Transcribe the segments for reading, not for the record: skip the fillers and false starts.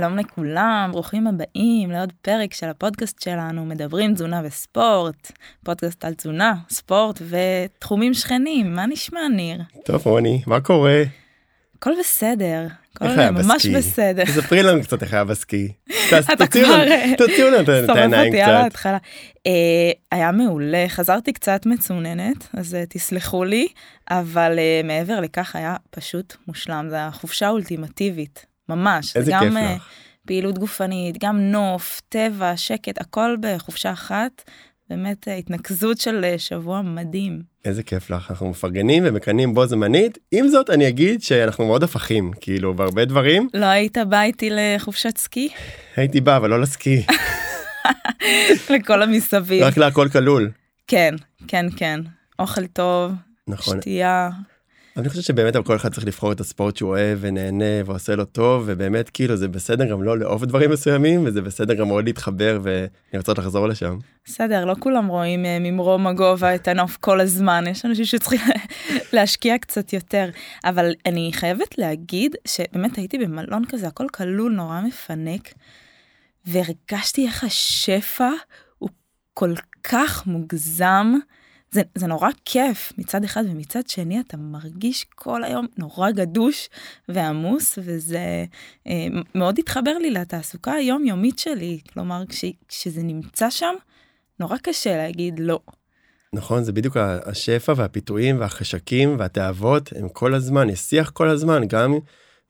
שלום לכולם, ברוכים הבאים לעוד פרק של הפודקאסט שלנו, מדברים תזונה וספורט, פודקאסט על תזונה, ספורט ותחומים שכנים. מה נשמע, ניר? טוב, רוני, מה קורה? הכל בסדר, הכל ממש בסדר. תספרי לנו קצת איך היה בסקי. אתה כבר תוציאו לנו את העיניים קצת. היה מעולה, חזרתי קצת מצוננת, אז תסלחו לי, אבל מעבר לכך היה פשוט מושלם, זה החופשה האולטימטיבית. ממש, זה גם פעילות גופנית, גם נוף, טבע, שקט, הכל בחופשה אחת, באמת התנקזות של שבוע מדהים. איזה כיף לך, אנחנו מפרגנים ומקנים בו זמנית, עם זאת אני אגיד שאנחנו מאוד הפכים, כאילו בהרבה דברים. לא היית בא איתי לחופשת סקי? הייתי בא, אבל לא לסקי. לכל המסביב. רק להכל כלול. כן, כן, כן, אוכל טוב, נכון. שתייה. אני חושב שבאמת כל אחד צריך לבחור את הספורט שהוא אוהב ונהנה ועושה לו טוב, ובאמת כאילו זה בסדר גם לא לאהוב דברים מסוימים, וזה בסדר גם מאוד להתחבר ולרצות לחזור לשם. בסדר, לא כולם רואים ממרום הגובה את הנוף כל הזמן, יש אנשים שצריכים להשקיע קצת יותר, אבל אני חייבת להגיד שבאמת הייתי במלון כזה, הכל כלול נורא מפנק, והרגשתי איך השפע הוא כל כך מוגזם, זה נורא כיף מצד אחד, ומצד שני אתה מרגיש כל היום נורא גדוש ועמוס, וזה מאוד התחבר לי לתעסוקה היומיומית שלי, כלומר כשזה נמצא שם, נורא קשה להגיד לא. נכון, זה בדיוק השפע והפיתויים והחשקים והתאוות, הם כל הזמן, יש שיח כל הזמן, גם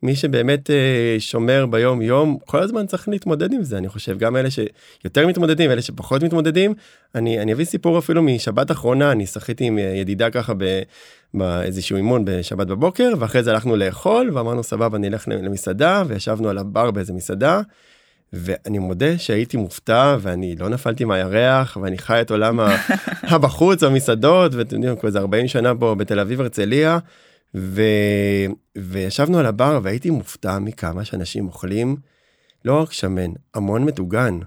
מי שבאמת שומר ביום יום, כל הזמן צריך להתמודד עם זה, אני חושב, גם אלה שיותר מתמודדים, אלה שפחות מתמודדים, אני אביא סיפור אפילו משבת אחרונה, אני שחיתי עם ידידה ככה באיזשהו אימון בשבת בבוקר, ואחרי זה הלכנו לאכול, ואמרנו סבבה, נלך למסעדה, וישבנו על הבר באיזה מסעדה, ואני מודה שהייתי מופתע, ואני לא נפלתי מהירח, ואני חי את עולם הבחוץ, המסעדות, ואתם יודעים, כבר 40 שנה פה בתל אביב הרצליה, וישבנו על הבר והייתי מופתע מכמה שאנשים אוכלים לא רק שמן, המון מתוגן.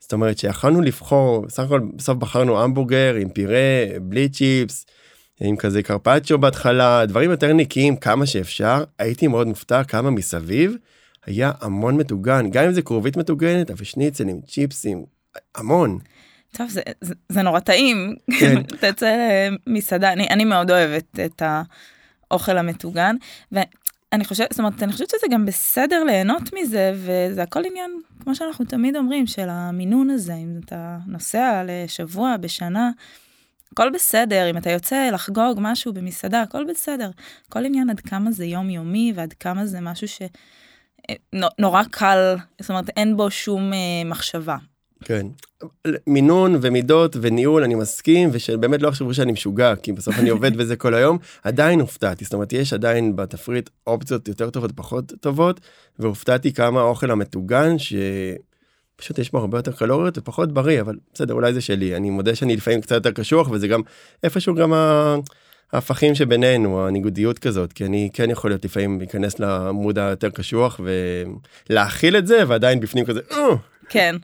זאת אומרת שיכלנו לבחור, בסך הכל בסוף בחרנו המבורגר עם פירה, בלי צ'יפס, עם כזה קרפצ'ו בהתחלה, דברים יותר נקיים כמה שאפשר. הייתי מאוד מופתע כמה מסביב היה המון מתוגן, גם אם זה קרובית מתוגנת, אבל שניצל עם צ'יפסים, המון. טוב, זה נורא טעים. תצא מסעדה, אני מאוד אוהבת את האוכל המתוגן, ואני חושבת, זאת אומרת, אני חושבת שזה גם בסדר ליהנות מזה, וזה הכל עניין, כמו שאנחנו תמיד אומרים, של המינון הזה, אם אתה נוסע לשבוע, בשנה, הכל בסדר, אם אתה יוצא לחגוג משהו במסעדה, הכל בסדר, כל עניין עד כמה זה יומיומי, ועד כמה זה משהו שנורא קל, זאת אומרת, אין בו שום מחשבה. כן, מינון ומידות וניהול אני מסכים, ושבאמת לא חשבו שאני משוגע, כי בסוף אני עובד וזה כל היום, עדיין הופתעתי, זאת אומרת יש עדיין בתפריט אופציות יותר טובות פחות טובות, והופתעתי כמה האוכל המתוגן שפשוט יש בו הרבה יותר קלוריות ופחות בריא, אבל בסדר, אולי זה שלי, אני מודה שאני לפעמים קצת יותר קשוח, וזה גם איפשהו גם ההפכים שבינינו, הניגודיות כזאת, כי אני כן יכול להיות לפעמים להיכנס לעמוד היותר קשוח ולהכיל את זה, ועדיין בפנים כזה, כן.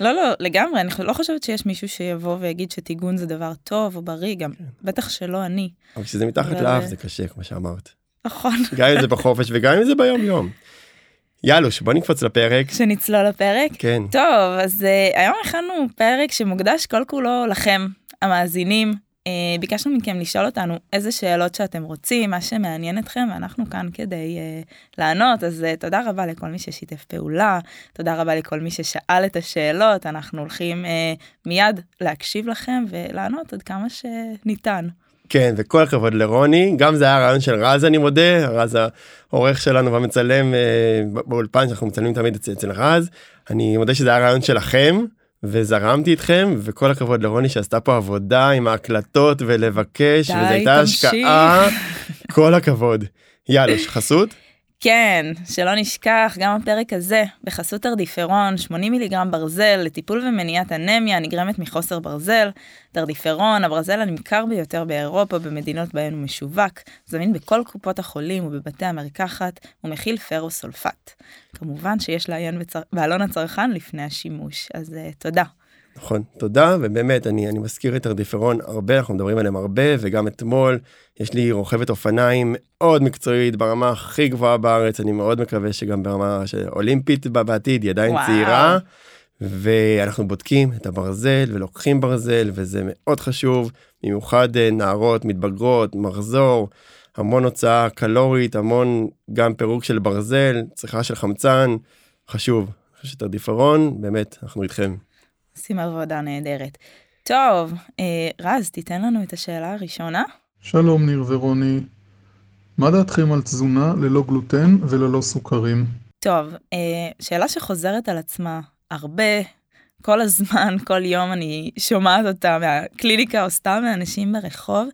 לא, לגמרי, אני לא חושבת שיש מישהו שיבוא ויגיד שטיגון זה דבר טוב או בריא, גם בטח שלא אני. אבל כשזה מתחת לאף זה קשה, כמו שאמרת. נכון. גם אם זה בחופש וגם אם זה ביום-יום. ילוש, בוא נקפוץ לפרק. שנצלול לפרק? כן. טוב, אז היום הכנו פרק שמוקדש כל כולו לכם, המאזינים. ביקשנו מכם לשאול אותנו איזה שאלות שאתם רוצים, מה שמעניין אתכם, ואנחנו כאן כדי לענות, אז תודה רבה לכל מי ששיתף פעולה, תודה רבה לכל מי ששאל את השאלות, אנחנו הולכים מיד להקשיב לכם ולענות עד כמה שניתן. כן, וכל הכבוד לרוני, גם זה היה הרעיון של רז, אני מודה, רז העורך שלנו והמצלם באולפן, שאנחנו מצלמים תמיד אצל רז, אני מודה שזה היה הרעיון שלכם, וזרמתי איתכם, וכל הכבוד לרוני שעשתה פה עבודה עם ההקלטות ולבקש, וזו הייתה השקעה, כל הכבוד. יאללה, חסות? כן, שלא נשכח, גם הפרק הזה, בחסות תרדיפרון, 80 מיליגרם ברזל, לטיפול ומניעת אנמיה, נגרמת מחוסר ברזל. תרדיפרון, הברזל הנמכר ביותר באירופה, במדינות בהן הוא משווק, זמין בכל קופות החולים ובבתי המרקחת, ומכיל פרוסולפט. כמובן שיש לעיין בעלון הצרכן לפני השימוש, אז תודה. נכון, תודה, ובאמת, אני מזכיר את תרדיפרון הרבה, אנחנו מדברים עליהם הרבה, וגם אתמול, יש לי רוכבת אופניים מאוד מקצועית, ברמה הכי גבוהה בארץ, אני מאוד מקווה שגם ברמה אולימפית בעתיד, ידיים צעירה, ואנחנו בודקים את הברזל, ולוקחים ברזל, וזה מאוד חשוב, במיוחד נערות, מתבגרות, מחזור, המון הוצאה קלורית, המון גם פירוק של ברזל, צריכה של חמצן, חשוב, שתרדיפרון, באמת, אנחנו איתכם. עושים עבודה נהדרת. טוב, רז, תיתן לנו את השאלה הראשונה. שלום ניר ורוני, מה דעתכם על תזונה ללא גלוטן וללא סוכרים? טוב, שאלה שחוזרת על עצמה הרבה, כל הזמן, כל יום אני שומעת אותה מהקליניקה או סתם מאנשים ברחוב,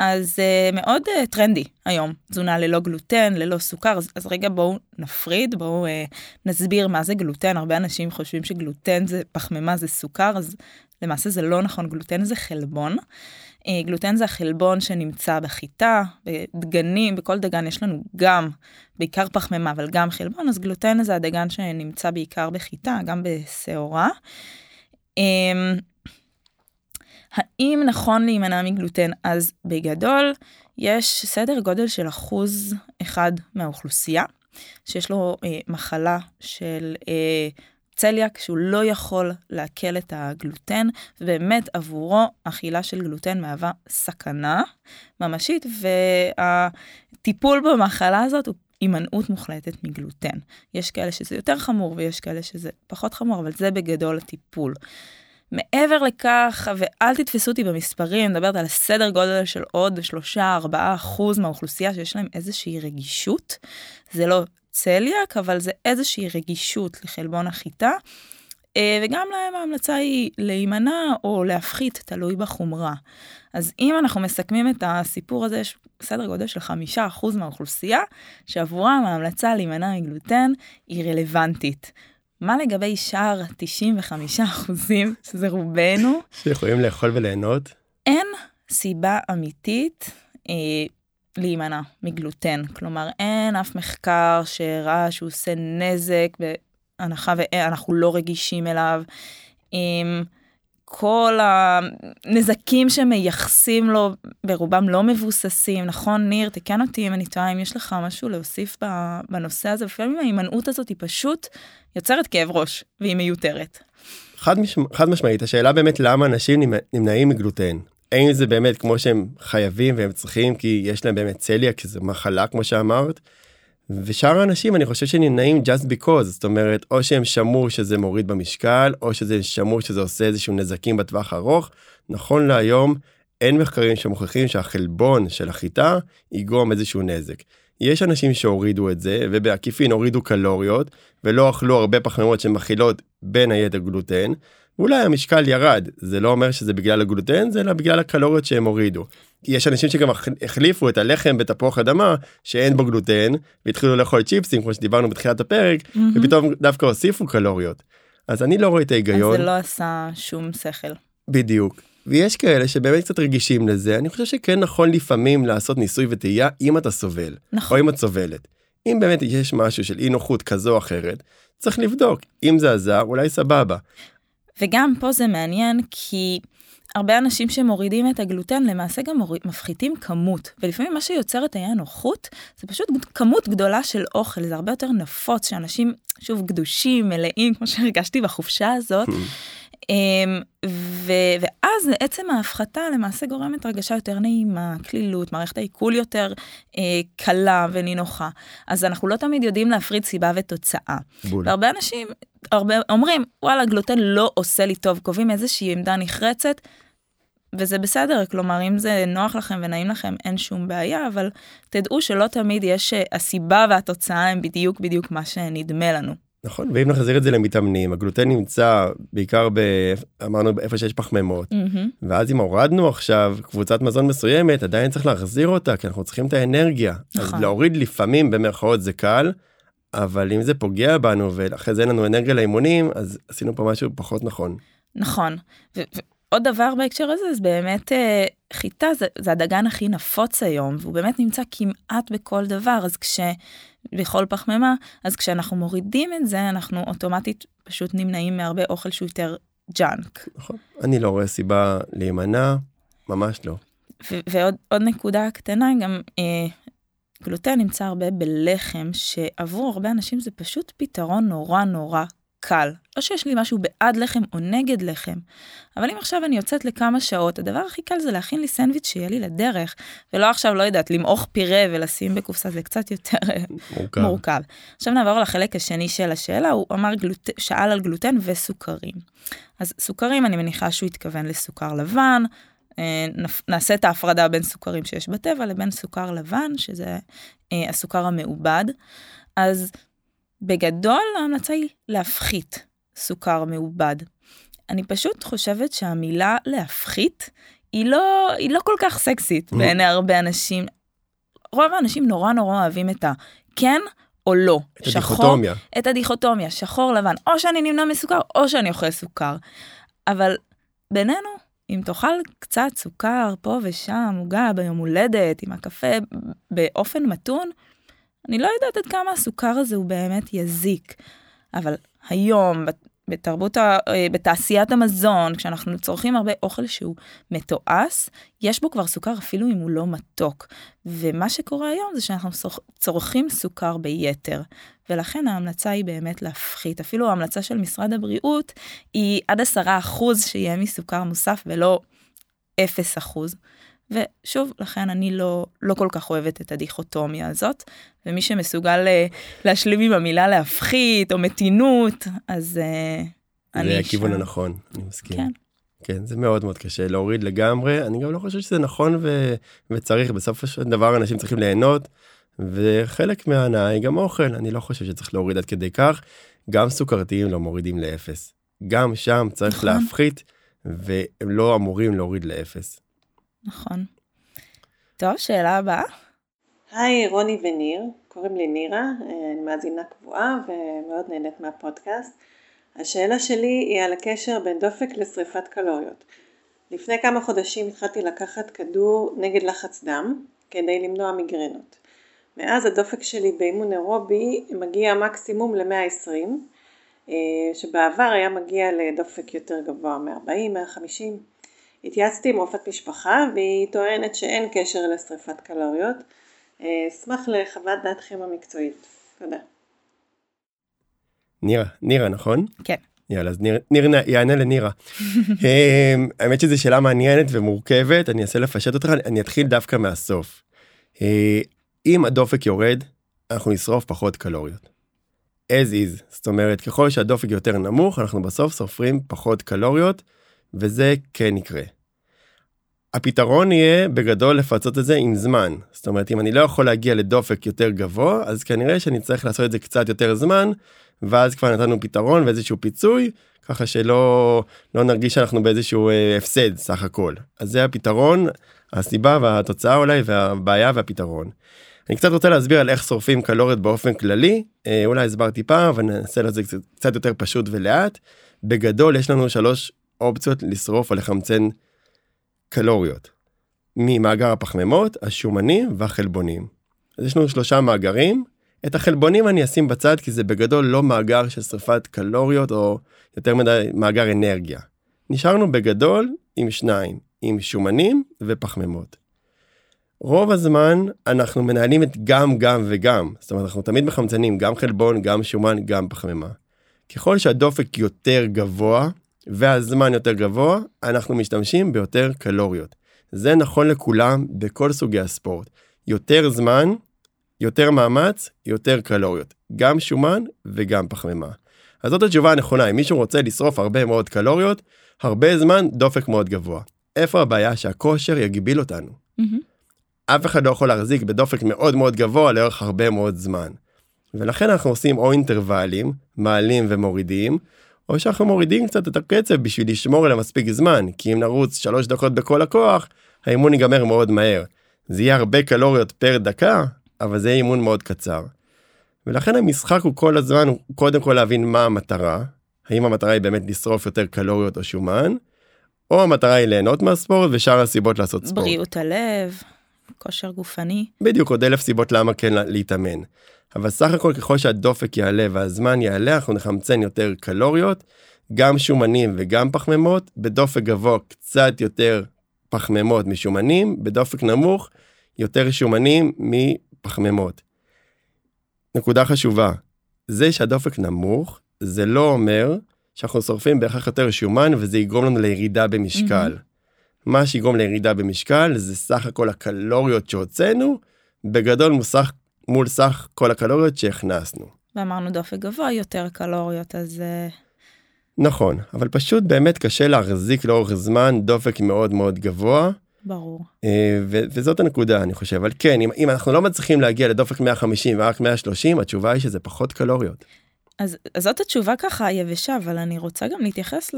אז מאוד טרנדי היום, תזונה ללא גלוטן, ללא סוכר, אז רגע בואו נפריד, בואו נסביר מה זה גלוטן, הרבה אנשים חושבים שגלוטן זה פחמימה, זה סוכר, אז למעשה זה לא נכון, גלוטן זה חלבון, גלוטן זה החלבון שנמצא בחיטה, בדגנים, בכל דגן יש לנו גם, בעיקר פחמימה, אבל גם חלבון, אז גלוטן זה הדגן שנמצא בעיקר בחיטה, גם בסעורה, האם נכון להימנע מגלוטן? אז בגדול יש סדר גודל של 1% מהאוכלוסייה, שיש לו מחלה של צליאק, שהוא לא יכול להקל את הגלוטן, ובאמת עבורו אכילה של גלוטן מהווה סכנה ממשית, והטיפול במחלה הזאת הוא הימנעות מוחלטת מגלוטן. יש כאלה שזה יותר חמור ויש כאלה שזה פחות חמור, אבל זה בגדול הטיפול. מעבר לכך, ואל תתפסו אותי במספרים, מדברת על הסדר גודל של עוד 3-4% מהאוכלוסייה שיש להם איזושהי רגישות, זה לא צליאק, אבל זה איזושהי רגישות לחלבון החיטה, וגם להם ההמלצה היא להימנע או להפחית, תלוי בחומרה. אז אם אנחנו מסכמים את הסיפור הזה, יש סדר גודל של 5% מהאוכלוסייה, שעבורם ההמלצה להימנע מגלוטן היא רלוונטית. מה לגבי שאר 95%, שזה רובנו? שיכולים לאכול וליהנות? אין סיבה אמיתית להימנע מגלוטן. כלומר, אין אף מחקר שהראה שהוא עושה נזק, בהנחה ואנחנו לא רגישים אליו. כל הנזקים שמייחסים לו ברובם לא מבוססים, נכון ניר, תקן אותי אם אני טועה, אם יש לך משהו להוסיף בנושא הזה, לפעמים ההימנעות הזאת היא פשוט יוצרת כאב ראש, והיא מיותרת. חד משמעית, השאלה באמת למה אנשים נמנעים מגלוטן, האם זה באמת כמו שהם חייבים והם צריכים, כי יש להם באמת צליאק, כי זו מחלה כמו שאמרת, ושאר האנשים אני חושב שנמנעים just because, זאת אומרת, או שהם שמעו שזה מוריד במשקל, או שזה שמעו שזה עושה איזשהו נזקים בטווח ארוך, נכון להיום אין מחקרים שמוכיחים שהחלבון של החיטה יגרום איזשהו נזק. יש אנשים שהורידו את זה, ובעקיפין הורידו קלוריות, ולא אכלו הרבה פחמימות שמכילות בין היתר גלוטן, ואולי המשקל ירד, זה לא אומר שזה בגלל הגלוטן, זה אלא בגלל הקלוריות שהם הורידו. יש אנשים שגם החליפו את הלחם בתפוח אדמה, שאין בו גלוטן, והתחילו לאכול צ'יפסים, כמו שדיברנו בתחילת הפרק, ופתאום דווקא הוסיפו קלוריות. אז אני לא רואה את ההיגיון. אז זה לא עשה שום שכל. בדיוק. ויש כאלה שבאמת קצת רגישים לזה, אני חושב שכן נכון לפעמים לעשות ניסוי וטעייה, אם אתה סובל, או אם את סובלת. אם באמת יש משהו של אי נוחות כזו או אחרת, צריך לבדוק. אם זה עזר, אולי סבבה. וגם פה זה מעניין, כי הרבה אנשים שמורידים את הגלוטן, למעשה גם מפחיתים כמות, ולפעמים מה שיוצר את הנוחות, זה פשוט כמות גדולה של אוכל, זה הרבה יותר נפוץ, שאנשים שוב גדושים, מלאים, כמו שהרגשתי בחופשה הזאת, ואז עצם ההפחתה למעשה גורמת הרגשה יותר נעימה, כלילות, מערכת העיכול יותר קלה ונינוחה, אז אנחנו לא תמיד יודעים להפריד סיבה ותוצאה. והרבה אנשים אומרים, וואלה, גלוטן לא עושה לי טוב, קובעים איזושהי עמדה נחרצת, וזה בסדר, כלומר, אם זה נוח לכם ונעים לכם, אין שום בעיה, אבל תדעו שלא תמיד יש הסיבה והתוצאה הם בדיוק מה שנדמה לנו. נכון, ואם נחזיר את זה למתאמנים, הגלוטן נמצא בעיקר, אמרנו, איפה שיש פחמימות, ואז אם הורדנו עכשיו קבוצת מזון מסוימת, עדיין צריך להחזיר אותה, כי אנחנו צריכים את האנרגיה. אז להוריד לפעמים במרכאות זה קל, אבל אם זה פוגע בנו, ואחרי זה אין לנו אנרגיה לאימונים, אז עשינו פה משהו פחות נכון. נכון, ועוד דבר בהקשר הזה, זה באמת חיטה, זה הדגן הכי נפוץ היום, והוא באמת נמצא כמעט בכל דבר, אז בכל פחמימה, אז כשאנחנו מורידים את זה, אנחנו אוטומטית פשוט נמנעים מהרבה אוכל שהוא יותר ג'אנק. נכון. אני לא רואה סיבה להימנע, ממש לא. ועוד נקודה קטנה, גם גלוטן נמצא הרבה בלחם, שעבור הרבה אנשים זה פשוט פתרון נורא נורא קל. לא שיש לי משהו בעד לחם או נגד לחם, אבל אם עכשיו אני יוצאת לכמה שעות, הדבר הכי קל זה להכין לי סנדוויץ' שיהיה לי לדרך, ולא עכשיו, לא יודעת, למעוך פירה ולשים בקופסה, זה קצת יותר מורכב. עכשיו נעבור לחלק השני של השאלה, הוא אמר שאל על גלוטן וסוכרים. אז סוכרים, אני מניחה שהוא התכוון לסוכר לבן, נעשה את ההפרדה בין סוכרים שיש בטבע לבין סוכר לבן, שזה הסוכר המעובד. אז בגדול ההמלצה היא להפחית סוכר מעובד. אני פשוט חושבת שהמילה להפחית היא לא כל כך סקסית בעיני הרבה אנשים. רוב האנשים נורא נורא אוהבים את כן או לא. את הדיכוטומיה. את הדיכוטומיה, שחור לבן. או שאני נמנע מסוכר או שאני אוכל סוכר. אבל בינינו, אם תאכל קצת סוכר פה ושם, עוגה ביום הולדת, עם הקפה, באופן מתון, אני לא יודעת עד כמה הסוכר הזה הוא באמת יזיק. אבל היום, בתעשיית המזון, כשאנחנו צורכים הרבה אוכל שהוא מתועס, יש בו כבר סוכר אפילו אם הוא לא מתוק. ומה שקורה היום זה שאנחנו צורכים סוכר ביתר. ולכן ההמלצה היא באמת להפחית. אפילו ההמלצה של משרד הבריאות היא עד 10% שיהיה מסוכר מוסף ולא 0%. ושוב, לכן אני לא כל כך אוהבת את הדיכוטומיה הזאת, ומי שמסוגל להשלים עם המילה להפחית או מתינות, אז אני... זה הכיוון הנכון, אני מסכים. כן. כן, זה מאוד מאוד קשה להוריד לגמרי, אני גם לא חושב שזה נכון וצריך, בסוף הדבר אנשים צריכים ליהנות, וחלק מההנאה היא גם אוכל, אני לא חושב שצריך להוריד עד כדי כך, גם סוכרתיים לא מורידים לאפס, גם שם צריך נכון. להפחית, והם לא אמורים להוריד לאפס. נכון. טוב, שאלה הבאה. היי, רוני וניר, קוראים לי נירה, אני מאזינה קבועה ומאוד נהנית מהפודקאסט. השאלה שלי היא על הקשר בין דופק לשריפת קלוריות. לפני כמה חודשים התחלתי לקחת כדור נגד לחץ דם כדי למנוע מיגרנות. מאז הדופק שלי באימון אירובי מגיע מקסימום ל-120, שבעבר היה מגיע לדופק יותר גבוה, 140, 150. התייעצתי עם רופאת משפחה והיא טוענת שאין קשר לשריפת קלוריות. אשמח לחוות דעתכם המקצועית. תודה. נירה, נכון? כן. יאללה, אז נירה, יענה לנירה. האמת שזו שאלה מעניינת ומורכבת, אני אעשה לפשט אותך, אני אתחיל דווקא מהסוף. אם הדופק יורד, אנחנו נשרוף פחות קלוריות. As is, זאת אומרת, ככל שהדופק יותר נמוך, אנחנו בסוף סופרים פחות קלוריות, וזה כן יקרה. הפתרון יהיה בגדול לפצות את זה עם זמן. זאת אומרת, אם אני לא יכול להגיע לדופק יותר גבוה, אז כנראה שאני צריך לעשות את זה קצת יותר זמן, ואז כבר נתנו פתרון ואיזשהו פיצוי, ככה שלא נרגיש שאנחנו באיזשהו הפסד סך הכל. אז זה הפתרון, הסיבה והתוצאה אולי, והבעיה והפתרון. אני קצת רוצה להסביר על איך שורפים קלוריות באופן כללי, אולי הסבר טיפה, אבל נעשה לזה קצת יותר פשוט ולאט. בגדול יש לנו 3 אופציות לשרוף או לחמצן קלוריות, ממאגר הפחמימות, השומנים והחלבונים. אז יש לנו 3 מאגרים, את החלבונים אני אשים בצד, כי זה בגדול לא מאגר של שריפת קלוריות, או יותר מדי מאגר אנרגיה. נשארנו בגדול עם 2, עם שומנים ופחמימות. רוב הזמן אנחנו מנהלים את גם וגם, זאת אומרת אנחנו תמיד מחמצנים, גם חלבון, גם שומן, גם פחמימה. ככל שהדופק יותר גבוה, והזמן יותר גבוה, אנחנו משתמשים ביותר קלוריות. זה נכון לכולם בכל סוגי הספורט. יותר זמן, יותר מאמץ, יותר קלוריות. גם שומן וגם פחמימה. אז זאת התשובה הנכונה. אם מישהו רוצה לשרוף הרבה מאוד קלוריות, הרבה זמן דופק מאוד גבוה. איפה הבעיה? שהכושר יגביל אותנו. אף אחד לא יכול להחזיק בדופק מאוד מאוד גבוה לאורך הרבה מאוד זמן. ולכן אנחנו עושים או אינטרוולים, מעלים ומורידים, או שאנחנו מורידים קצת את הקצב בשביל לשמור עליו מספיק זמן, כי אם נרוץ 3 דקות בכל הכוח, האימון ייגמר מאוד מהר. זה יהיה הרבה קלוריות פר דקה, אבל זה יהיה אימון מאוד קצר. ולכן המשחק הוא כל הזמן, הוא קודם כל להבין מה המטרה, האם המטרה היא באמת לשרוף יותר קלוריות או שומן, או המטרה היא ליהנות מהספורט ושאר הסיבות לעשות ספורט. בריאות הלב, כושר גופני. בדיוק, עוד 1000 סיבות למה כן להתאמן. אבל סך הכל ככל שהדופק יעלה והזמן יעלה, אנחנו נחמצן יותר קלוריות, גם שומנים וגם פחמימות, בדופק גבוה קצת יותר פחמימות משומנים, בדופק נמוך יותר שומנים מפחמימות. נקודה חשובה, זה שהדופק נמוך, זה לא אומר שאנחנו שורפים בהכרח יותר שומן, וזה יגרום לנו לירידה במשקל. מה שיגרום לירידה במשקל, זה סך הכל הקלוריות שהוצאנו, בגדול מול סך כל הקלוריות שהכנסנו. ואמרנו דופק גבוה, יותר קלוריות, אז... נכון, אבל פשוט באמת קשה להחזיק לאורך זמן דופק מאוד מאוד גבוה. ברור. וזאת הנקודה, אני חושב. אבל כן, אם אנחנו לא מצליחים להגיע לדופק 150 ורק 130, התשובה היא שזה פחות קלוריות. אז זאת התשובה ככה יבשה, אבל אני רוצה גם להתייחס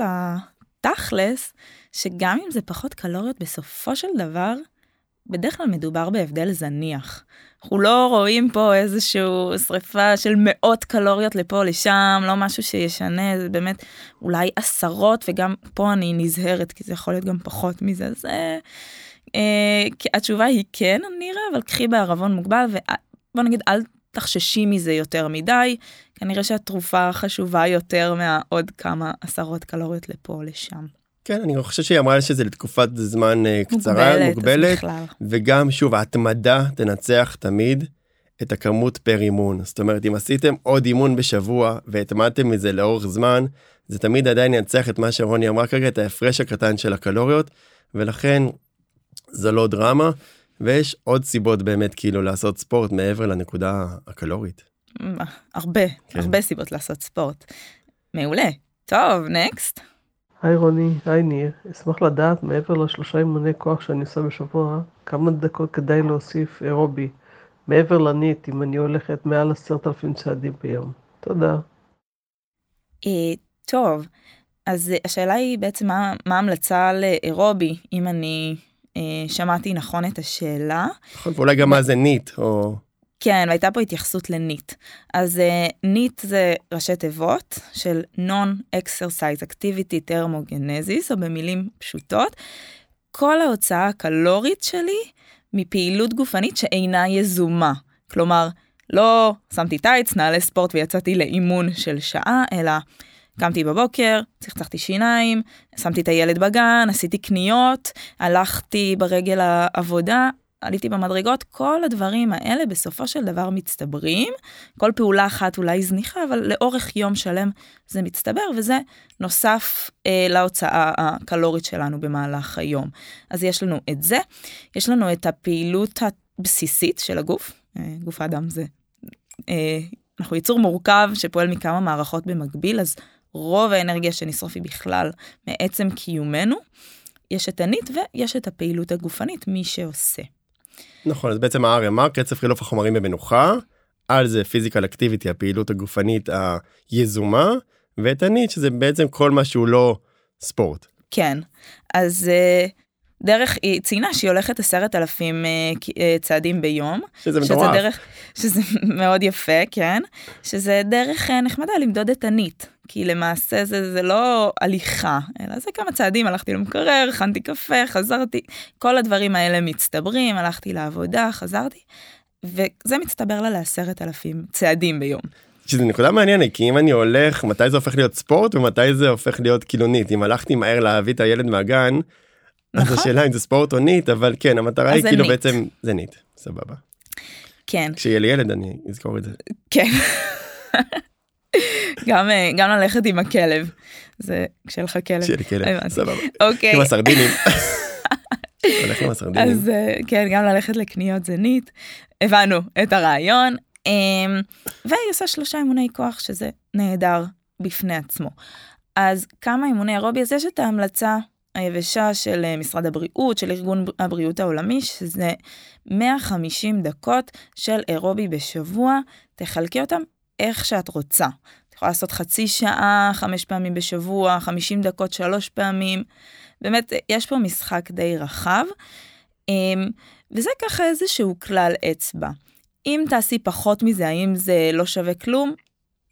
לתכלס, שגם אם זה פחות קלוריות, בסופו של דבר, בדרך כלל מדובר בהבדל זניח. אנחנו לא רואים פה איזשהו שריפה של מאות קלוריות לפה, לשם, לא משהו שישנה, זה באמת אולי עשרות, וגם פה אני נזהרת, כי זה יכול להיות גם פחות מזה. זה, התשובה היא כן, נראה, אבל קחי בערבון מוגבל, ובוא נגיד, אל תחששי מזה יותר מדי, כנראה שהתרופה חשובה יותר מהעוד כמה עשרות קלוריות לפה או לשם. כן, אני חושב שהיא אמרה שזה לתקופת זמן קצרה, מוגבלת, וגם שוב, ההתמדה תנצח תמיד את הכמות פר אימון. זאת אומרת, אם עשיתם עוד אימון בשבוע, והתמדתם מזה לאורך זמן, זה תמיד עדיין ינצח את מה שרוני אמרה כרגע, את ההפרש הקטן של הקלוריות, ולכן זה לא דרמה, ויש עוד סיבות באמת כאילו לעשות ספורט מעבר לנקודה הקלורית. הרבה סיבות לעשות ספורט. מעולה. טוב, נקסט. היי רוני, היי ניר, אשמח לדעת מעבר ל3 אימוני כוח שאני עושה בשבוע, כמה דקות כדאי להוסיף אירובי, מעבר לנית, אם אני הולכת מעל 10,000 צעדים ביום. תודה. טוב, אז השאלה היא בעצם מה ההמלצה לאירובי, אם אני שמעתי נכון את השאלה. נכון, ואולי גם מה זה נית, או... כן, והייתה פה התייחסות לנית. אז נית זה ראשי תיבות של Non-Exercise Activity Thermogenesis, או במילים פשוטות, כל ההוצאה הקלורית שלי מפעילות גופנית שאינה יזומה. כלומר, לא שמתי טייץ, נעלי ספורט ויצאתי לאימון של שעה, אלא קמתי בבוקר, צחצחתי שיניים, שמתי את הילד בגן, עשיתי קניות, הלכתי ברגל העבודה, עליתי במדרגות, כל הדברים האלה בסופו של דבר מצטברים, כל פעולה אחת אולי זניחה, אבל לאורך יום שלם זה מצטבר, וזה נוסף להוצאה הקלורית שלנו במהלך היום. אז יש לנו את זה, יש לנו את הפעילות הבסיסית של הגוף, גוף האדם זה, אנחנו ייצור מורכב שפועל מכמה מערכות במקביל, אז רוב האנרגיה שנשרוף היא בכלל מעצם קיומנו, יש את הנית ויש את הפעילות הגופנית, מי שעושה. נכון, אז בעצם ה-RMR, קצב חילוף החומרים במנוחה, על זה פיזיקל אקטיביטי, הפעילות הגופנית היזומה, ואת הנית, שזה בעצם כל מה שהוא לא ספורט. כן, אז דרך, היא ציינה שהיא הולכת 10,000 צעדים ביום. שזה מטורף. שזה מאוד יפה, כן. שזה דרך נחמדה למדוד את הנית. כי למעשה זה לא הליכה, אלא זה כמה צעדים, הלכתי למקרר, חנתי קפה, חזרתי, כל הדברים האלה מצטברים, הלכתי לעבודה, חזרתי, וזה מצטבר לה 10,000 צעדים ביום. שזה נקודה מעניינת, כי אם אני הולך, מתי זה הופך להיות ספורט, ומתי זה הופך להיות קילונית. אם הלכתי מהר להביא את הילד מהגן, נכון. אז השאלה אם זה ספורט או נית, אבל כן, המטרה היא כאילו נית. בעצם, זה נית, סבבה. כן. כשיהיה לי ילד אני אזכור את זה. כן. גם ללכת עם הכלב, זה כשלך כלב. שיהיה לי כלב, סבבה. אוקיי. עם הסרדינים. הולך עם הסרדינים. אז כן, גם ללכת לקניות זה נית. הבנו את הרעיון, והיא עושה 3 אימוני כוח, שזה נהדר בפני עצמו. אז כמה אימוני אירובי, אז יש את ההמלצה היבשה של משרד הבריאות, של ארגון הבריאות העולמי, שזה 150 דקות של אירובי בשבוע, תחלקי אותם איך שאת רוצה. את יכולה לעשות חצי שעה, 5 פעמים בשבוע, 50 דקות, 3 פעמים. באמת, יש פה משחק די רחב, וזה ככה איזשהו כלל אצבע. אם תעשי פחות מזה, האם זה לא שווה כלום?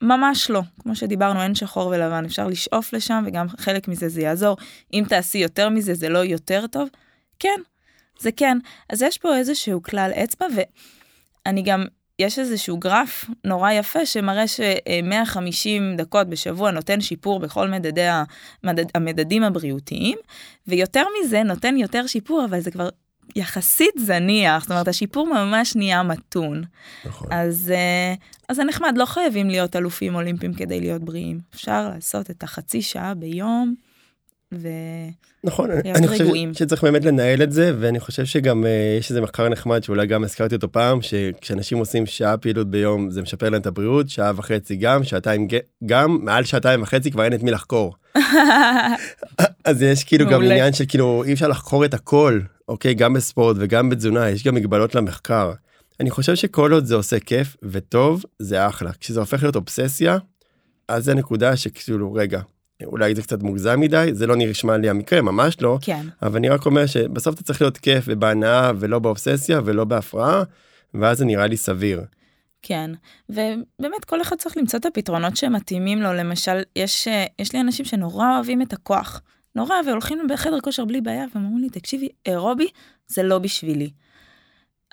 ממש לא. כמו שדיברנו, אין שחור ולבן, אפשר לשאוף לשם, וגם חלק מזה זה יעזור. אם תעשי יותר מזה, זה לא יותר טוב? כן, זה כן. אז יש פה איזשהו כלל אצבע, ואני גם יש איזשהו גרף נורא יפה שמראה ש150 דקות בשבוע נותן שיפור בכל המדדים הבריאותיים, ויותר מזה נותן יותר שיפור, אבל זה כבר יחסית זניח, זאת אומרת, השיפור ממש נהיה מתון. נכון. אז זה נחמד, לא חייבים להיות אלופים אולימפיים כדי להיות בריאים. אפשר לעשות את החצי שעה ביום, נכון, אני חושב שצריך באמת לנהל את זה, ואני חושב שגם יש איזה מחקר נחמד, שאולי גם הזכרתי אותו פעם, שכשאנשים עושים שעה פעילות ביום, זה משפר להם את הבריאות, שעה וחצי גם, שעתיים גם, מעל שעתיים וחצי כבר אין את מי לחקור. אז יש כאילו גם עניין של כאילו, אי אפשר לחקור את הכל, אוקיי, גם בספורט וגם בתזונה, יש גם מגבלות למחקר. אני חושב שכל עוד זה עושה כיף וטוב, זה אחלה. כשזה הופך להיות אובססיה, אז זה הנקודה שכאילו, רגע, אולי זה קצת מוגזם מדי, זה לא נרשמה לי המקרה, ממש לא, כן. אבל אני רק אומר שבסוף אתה צריך להיות כיף ובהנאה ולא באובססיה ולא בהפרעה, ואז זה נראה לי סביר. כן, ובאמת כל אחד צריך למצוא את הפתרונות שמתאימים לו, למשל, יש לי אנשים שנורא אוהבים את הכוח, נורא, והולכים בחדר כושר בלי בעיה, ואומרים לי, תקשיבי, אירובי זה לא בשבילי.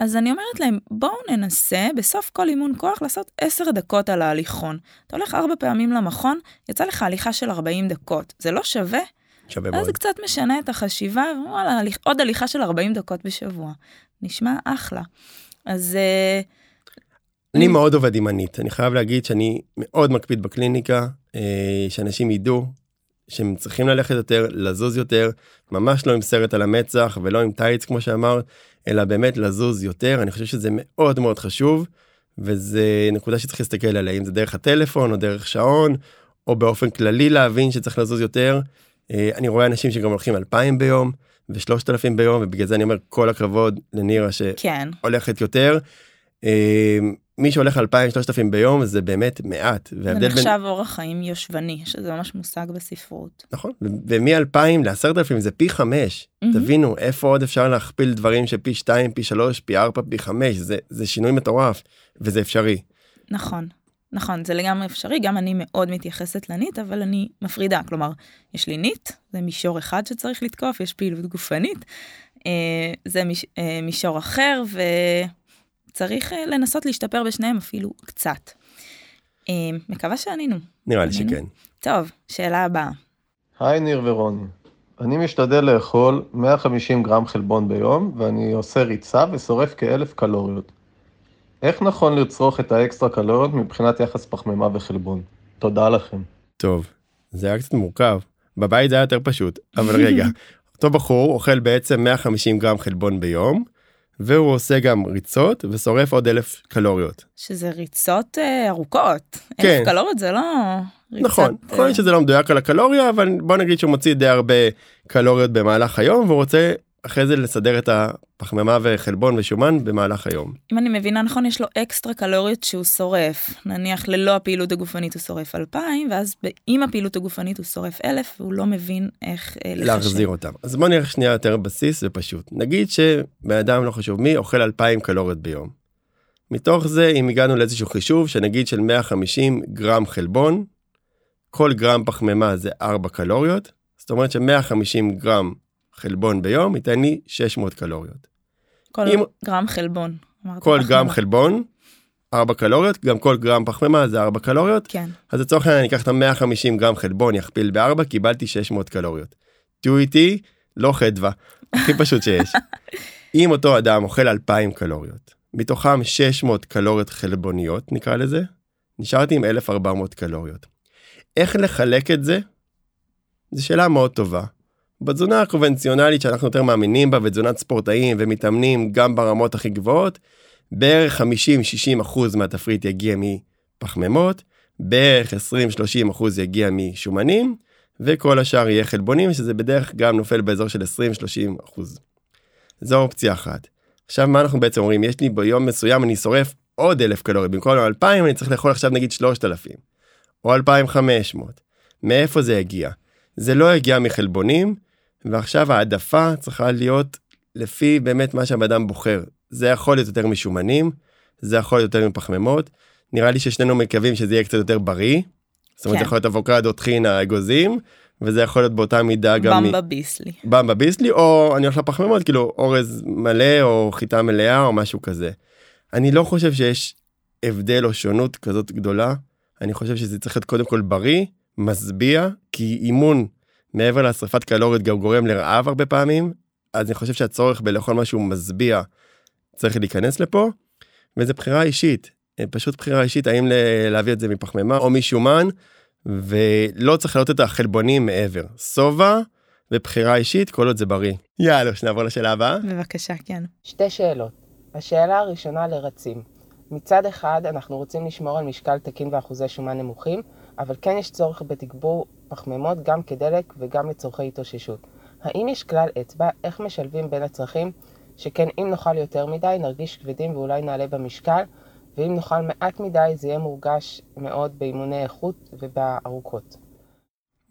אז אני אומרת להם, בואו ננסה בסוף כל אימון כוח לעשות 10 דקות על ההליכון. אתה הולך 4 פעמים למכון, יצא לך הליכה של 40 דקות. זה לא שווה? שווה מאוד. אז זה קצת משנה את החשיבה, וואלה, עוד הליכה של 40 דקות בשבוע. נשמע אחלה. אז... אני מאוד עובד אימנית. אני חייב להגיד שאני מאוד מקפיד בקליניקה, שאנשים ידעו שהם צריכים ללכת יותר, לזוז יותר, ממש לא עם סרט על המצח, ולא עם טייץ, כמו שאמרת, אלא באמת לזוז יותר. אני חושב שזה מאוד מאוד חשוב, וזה נקודה שצריך להסתכל עליה, אם זה דרך הטלפון, או דרך שעון, או באופן כללי להבין שצריך לזוז יותר. אני רואה אנשים שגם הולכים 2,000 ביום, ו3,000 ביום, ובגלל זה אני אומר כל הכבוד לנירה שהולכת יותר. מי שהולך 2,000-3,000 ביום, זה באמת מעט. זה נחשב אורח חיים יושבני, שזה ממש מושג בספרות. נכון, ומ-2,000 ל-10,000 זה פי 5. תבינו, איפה עוד אפשר להכפיל דברים שפי 2, פי 3, פי 4, פי 5, זה שינוי מטורף, וזה אפשרי. נכון, נכון, זה לגמרי אפשרי, גם אני מאוד מתייחסת לנית, אבל אני מפרידה, כלומר, יש לי נית, זה מישור אחד שצריך לתקוף, יש פעילות גופנית, זה מישור אחר, ו... צריך לנסות להשתפר בשניהם אפילו קצת. מקווה שענינו. נראה לי שכן. טוב, שאלה הבאה. היי ניר ורוני, אני משתדל לאכול 150 גרם חלבון ביום, ואני עושה ריצה ושורף כ-1,000 קלוריות. איך נכון לצרוך את האקסטרה קלוריות מבחינת יחס פחמימה וחלבון? תודה לכם. טוב, זה היה קצת מורכב. בבית זה היה יותר פשוט, אבל רגע, אותו בחור אוכל בעצם 150 גרם חלבון ביום, והוא עושה גם ריצות, ושורף עוד 1,000 קלוריות. שזה ריצות ארוכות. כן. 1,000 קלוריות זה לא... נכון, יכול להיות שזה לא מדויק על הקלוריה, אבל בוא נגיד שהוא מוציא די הרבה קלוריות במהלך היום, והוא רוצה אחרי זה לסדר את הפחמימה וחלבון ושומן במהלך היום. אם אני מבינה נכון, יש לו אקסטרה קלוריות שהוא שורף. נניח ללא הפעילות הגופנית הוא שורף 2,000, ואז עם הפעילות הגופנית הוא שורף 1,000, והוא לא מבין איך להחזיר אותם. אז בוא נלך שנייה יותר בסיס ופשוט. נגיד שבאדם לא חשוב מי אוכל 2,000 קלוריות ביום. מתוך זה, אם הגענו לאיזשהו חישוב, שנגיד של 150 גרם חלבון, כל גרם פחמימה זה 4 קלוריות, זאת אומרת ש150 גרם חלבון ביום, ייתן לי 600 קלוריות. כל גרם חלבון. כל גרם חלבון, 4 קלוריות, גם כל גרם פחמימה זה 4 קלוריות. כן. אז לצורך העניין, אני אקח את 150 גרם חלבון, יכפיל ב4, קיבלתי 600 קלוריות. תהיו איתי, לא חדווה, הכי פשוט שיש. אם אותו אדם אוכל 2,000 קלוריות, מתוכם 600 קלוריות חלבוניות, נקרא לזה, נשארתי עם 1,400 קלוריות. איך לחלק את זה? זו שאלה מאוד טובה. בתזונה הקונבנציונלית שאנחנו יותר מאמינים בה, ותזונת ספורטאים ומתאמנים גם ברמות הכי גבוהות, בערך 50-60% מהתפריט יגיע מפחמימות, בערך 20-30% יגיע משומנים, וכל השאר יהיה חלבונים, שזה בדרך גם נופל באזור של 20-30%. זו אופציה אחת. עכשיו מה אנחנו בעצם אומרים? יש לי ביום מסוים אני שורף עוד 1,000 קלוריות, במקום 2,000 אני צריך לאכול עכשיו נגיד 3,000, או 2,500. מאיפה זה יגיע? זה לא יגיע מחלבונים, ועכשיו העדפה צריכה להיות לפי באמת מה שהאדם בוחר. זה יכול להיות יותר משומנים, זה יכול להיות יותר מפחמימות, נראה לי ששנינו מקווים שזה יהיה קצת יותר בריא, זאת אומרת זה יכול להיות אבוקדו, טחינה, אגוזים, וזה יכול להיות באותה מידה גם... במבה ביסלי. במבה ביסלי, או אני הולך לפחמימות, כאילו אורז מלא, או חיטה מלאה, או משהו כזה. אני לא חושב שיש הבדל או שונות כזאת גדולה. אני חושב שזה צריך להיות קודם כל בריא, מסביע, כי אימון מעבר לשרפת קלוריות גם גורם לרעב הרבה פעמים, אז אני חושב שהצורך בלאכול משהו מסביע צריך להיכנס לפה, וזה בחירה אישית, פשוט בחירה אישית, האם להביא את זה מפחמימה או משומן, ולא צריך לעלות את החלבונים מעבר. סובה ובחירה אישית, כל עוד זה בריא. יאללה, שנעבור לשאלה הבאה. בבקשה, כן. שתי שאלות. השאלה הראשונה לרצים. מצד אחד, אנחנו רוצים לשמור על משקל תקין ואחוזי שומן נמוכים, אבל כן יש צורך בתגבור פחמימות גם כדלק וגם לצורכי התאוששות. האם יש כלל אצבע, איך משלבים בין הצרכים, שכן אם נאכל יותר מדי, נרגיש כבדים ואולי נעלה במשקל, ואם נאכל מעט מדי, זה יהיה מורגש מאוד באימוני איכות ובארוכות.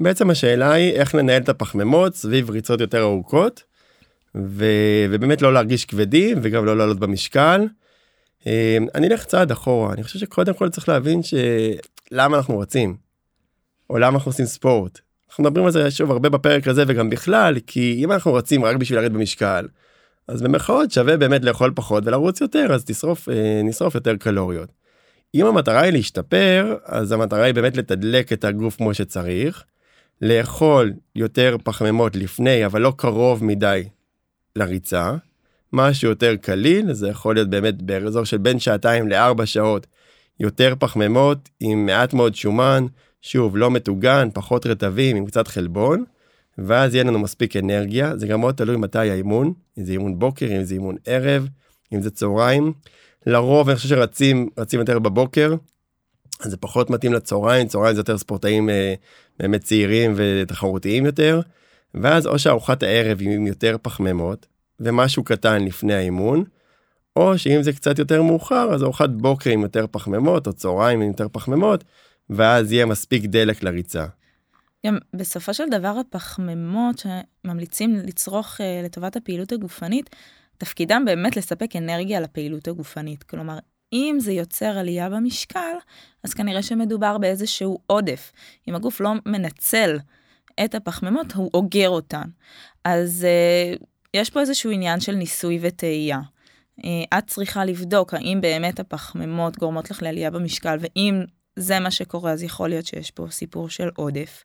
בעצם השאלה היא איך לנהל את הפחמימות סביב ריצות יותר ארוכות, ובאמת לא להרגיש כבדים וגם לא לעלות במשקל. אני אלך צעד אחורה, אני חושב שקודם כל צריך להבין למה אנחנו רוצים, או למה אנחנו עושים ספורט. אנחנו מדברים על זה שוב הרבה בפרק הזה וגם בכלל, כי אם אנחנו רוצים רק בשביל לרדת במשקל, אז במרכאות שווה באמת לאכול פחות ולרוץ יותר, אז נשרוף יותר קלוריות. אם המטרה היא להשתפר, אז המטרה היא באמת לתדלק את הגוף כמו שצריך, לאכול יותר פחמימות לפני, אבל לא קרוב מדי לריצה, משהו יותר קליל, זה יכול להיות באמת באזור של בין 2-4 שעות, יותר פחמימות עם מעט מאוד שומן, שוב, לא מתוגן, פחות רטבים, עם קצת חלבון, ואז יהיה לנו מספיק אנרגיה, זה גם מאוד תלוי מתי האימון, אם זה אימון בוקר, אם זה אימון ערב, אם זה צהריים, לרוב אני חושב שרצים יותר בבוקר, אז זה פחות מתאים לצהריים, צהריים זה יותר ספורטאים באמת צעירים ותחרותיים יותר, ואז או שארוחת הערב עם יותר פחמימות, ומשהו קטן לפני האימון, או שאם זה קצת יותר מאוחר, אז ארוחת בוקר עם יותר פחמימות, או צהריים עם יותר פחמימות, ואז יהיה מספיק דלק לריצה. גם בסופו של דבר הפחמימות שממליצים לצרוך לטובת הפעילות הגופנית, תפקידם באמת לספק אנרגיה לפעילות הגופנית. כלומר, אם זה יוצר עלייה במשקל, אז כנראה שמדובר באיזשהו עודף. אם הגוף לא מנצל את הפחמימות, הוא אוגר אותן. אז יש פה איזשהו עניין של ניסוי וטעייה. את צריכה לבדוק האם באמת הפחמימות גורמות לך לעלייה במשקל, ואם זה מה שקורה, אז יכול להיות שיש פה סיפור של עודף.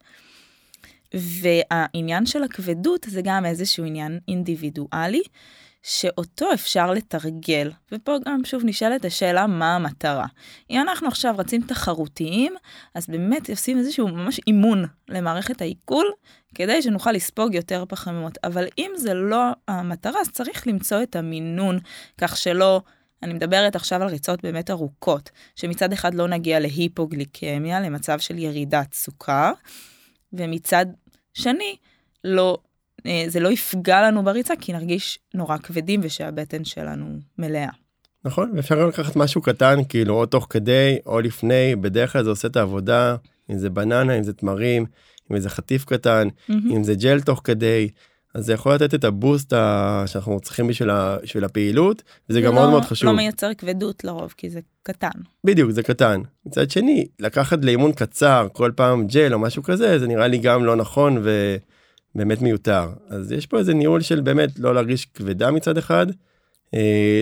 והעניין של הכבדות זה גם איזשהו עניין אינדיבידואלי, שאותו אפשר לתרגל. ופה גם שוב נשאלת השאלה מה המטרה. אם אנחנו עכשיו רצים תחרותיים, אז באמת עושים איזשהו ממש אימון למערכת העיכול, כדי שנוכל לספוג יותר פחמימות. אבל אם זה לא המטרה, אז צריך למצוא את המינון, כך שלא... אני מדברת עכשיו על ריצות באמת ארוכות, שמצד אחד לא נגיע להיפוגליקמיה, למצב של ירידת סוכר, ומצד שני, זה לא יפגע לנו בריצה, כי נרגיש נורא כבדים, ושהבטן שלנו מלאה. נכון, ואפשר לקחת משהו קטן, כאילו או תוך כדי, או לפני, בדרך כלל זה עושה את העבודה, אם זה בננה, אם זה תמרים, אם זה חטיף קטן, אם זה ג'ל תוך כדי, אז זה יכול לתת את הבוסט שאנחנו צריכים בשביל הפעילות, וזה גם מאוד מאוד חשוב. לא מייצר כבדות לרוב, כי זה קטן. בדיוק, זה קטן. מצד שני, לקחת לאימון קצר, כל פעם ג'ל או משהו כזה, זה נראה לי גם לא נכון ובאמת מיותר. אז יש פה איזה ניהול של באמת לא להרגיש כבדה מצד אחד.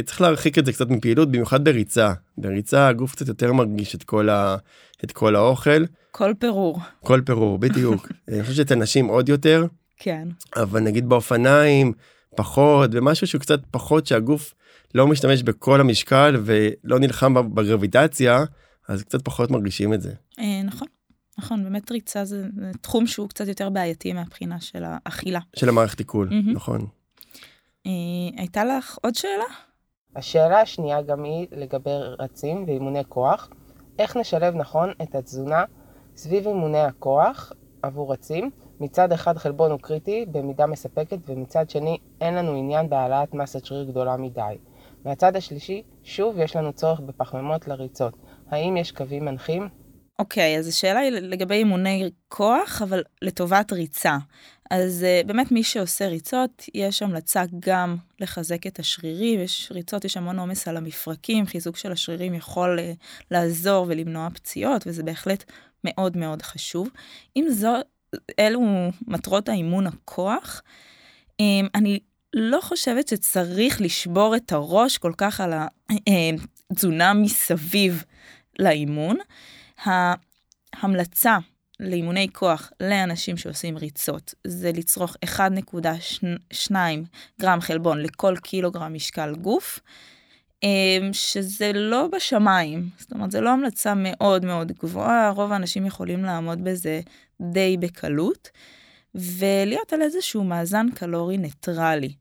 צריך להרחיק את זה קצת מפעילות, במיוחד בריצה. בריצה הגוף קצת יותר מרגיש את כל האוכל. כל פירור. כל פירור, בדיוק. אני חושב שאצל נשים עוד יותר. כן. אבל נגיד באופניים, פחות, ומשהו שהוא קצת פחות שהגוף לא משתמש בכל המשקל ולא נלחם בגרביטציה, אז קצת פחות מרגישים את זה. נכון, נכון, באמת ריצה זה תחום שהוא קצת יותר בעייתי מהבחינה של האכילה. של המערכת עיכול, נכון. הייתה לך עוד שאלה? השאלה השנייה גם היא לגבי רצים ואימוני כוח. איך נשלב נכון את התזונה סביב אימוני הכוח עבור רצים? מצד אחד חלבון הוא קריטי במידה מספקת, ומצד שני אין לנו עניין בהעלאת מסת שריר גדולה מדי. מהצד השלישי, שוב יש לנו צורך בפחמימות לריצות. האם יש קווים מנחים? אוקיי, אז השאלה היא לגבי אימוני כוח, אבל לטובת ריצה. אז באמת מי שעושה ריצות, יש המלצה גם לחזק את השרירים, יש ריצות, יש המון עומס על המפרקים, חיזוק של השרירים יכול לעזור ולמנוע פציעות, וזה בהחלט מאוד מאוד חשוב. אם זו אלו מטרות האימון הכוח, אני לא חושבת שצריך לשבור את הראש כל כך על תזונה מסביב לאימון. ההמלצה לאימוני כוח לאנשים שעושים ריצות, זה לצרוך 1.2 גרם חלבון לכל קילוגרם משקל גוף, שזה לא בשמיים, זאת אומרת, זה לא המלצה מאוד מאוד גבוהה, רוב האנשים יכולים לעמוד בזה די בקלות, ולהיות על איזשהו מאזן קלורי ניטרלי.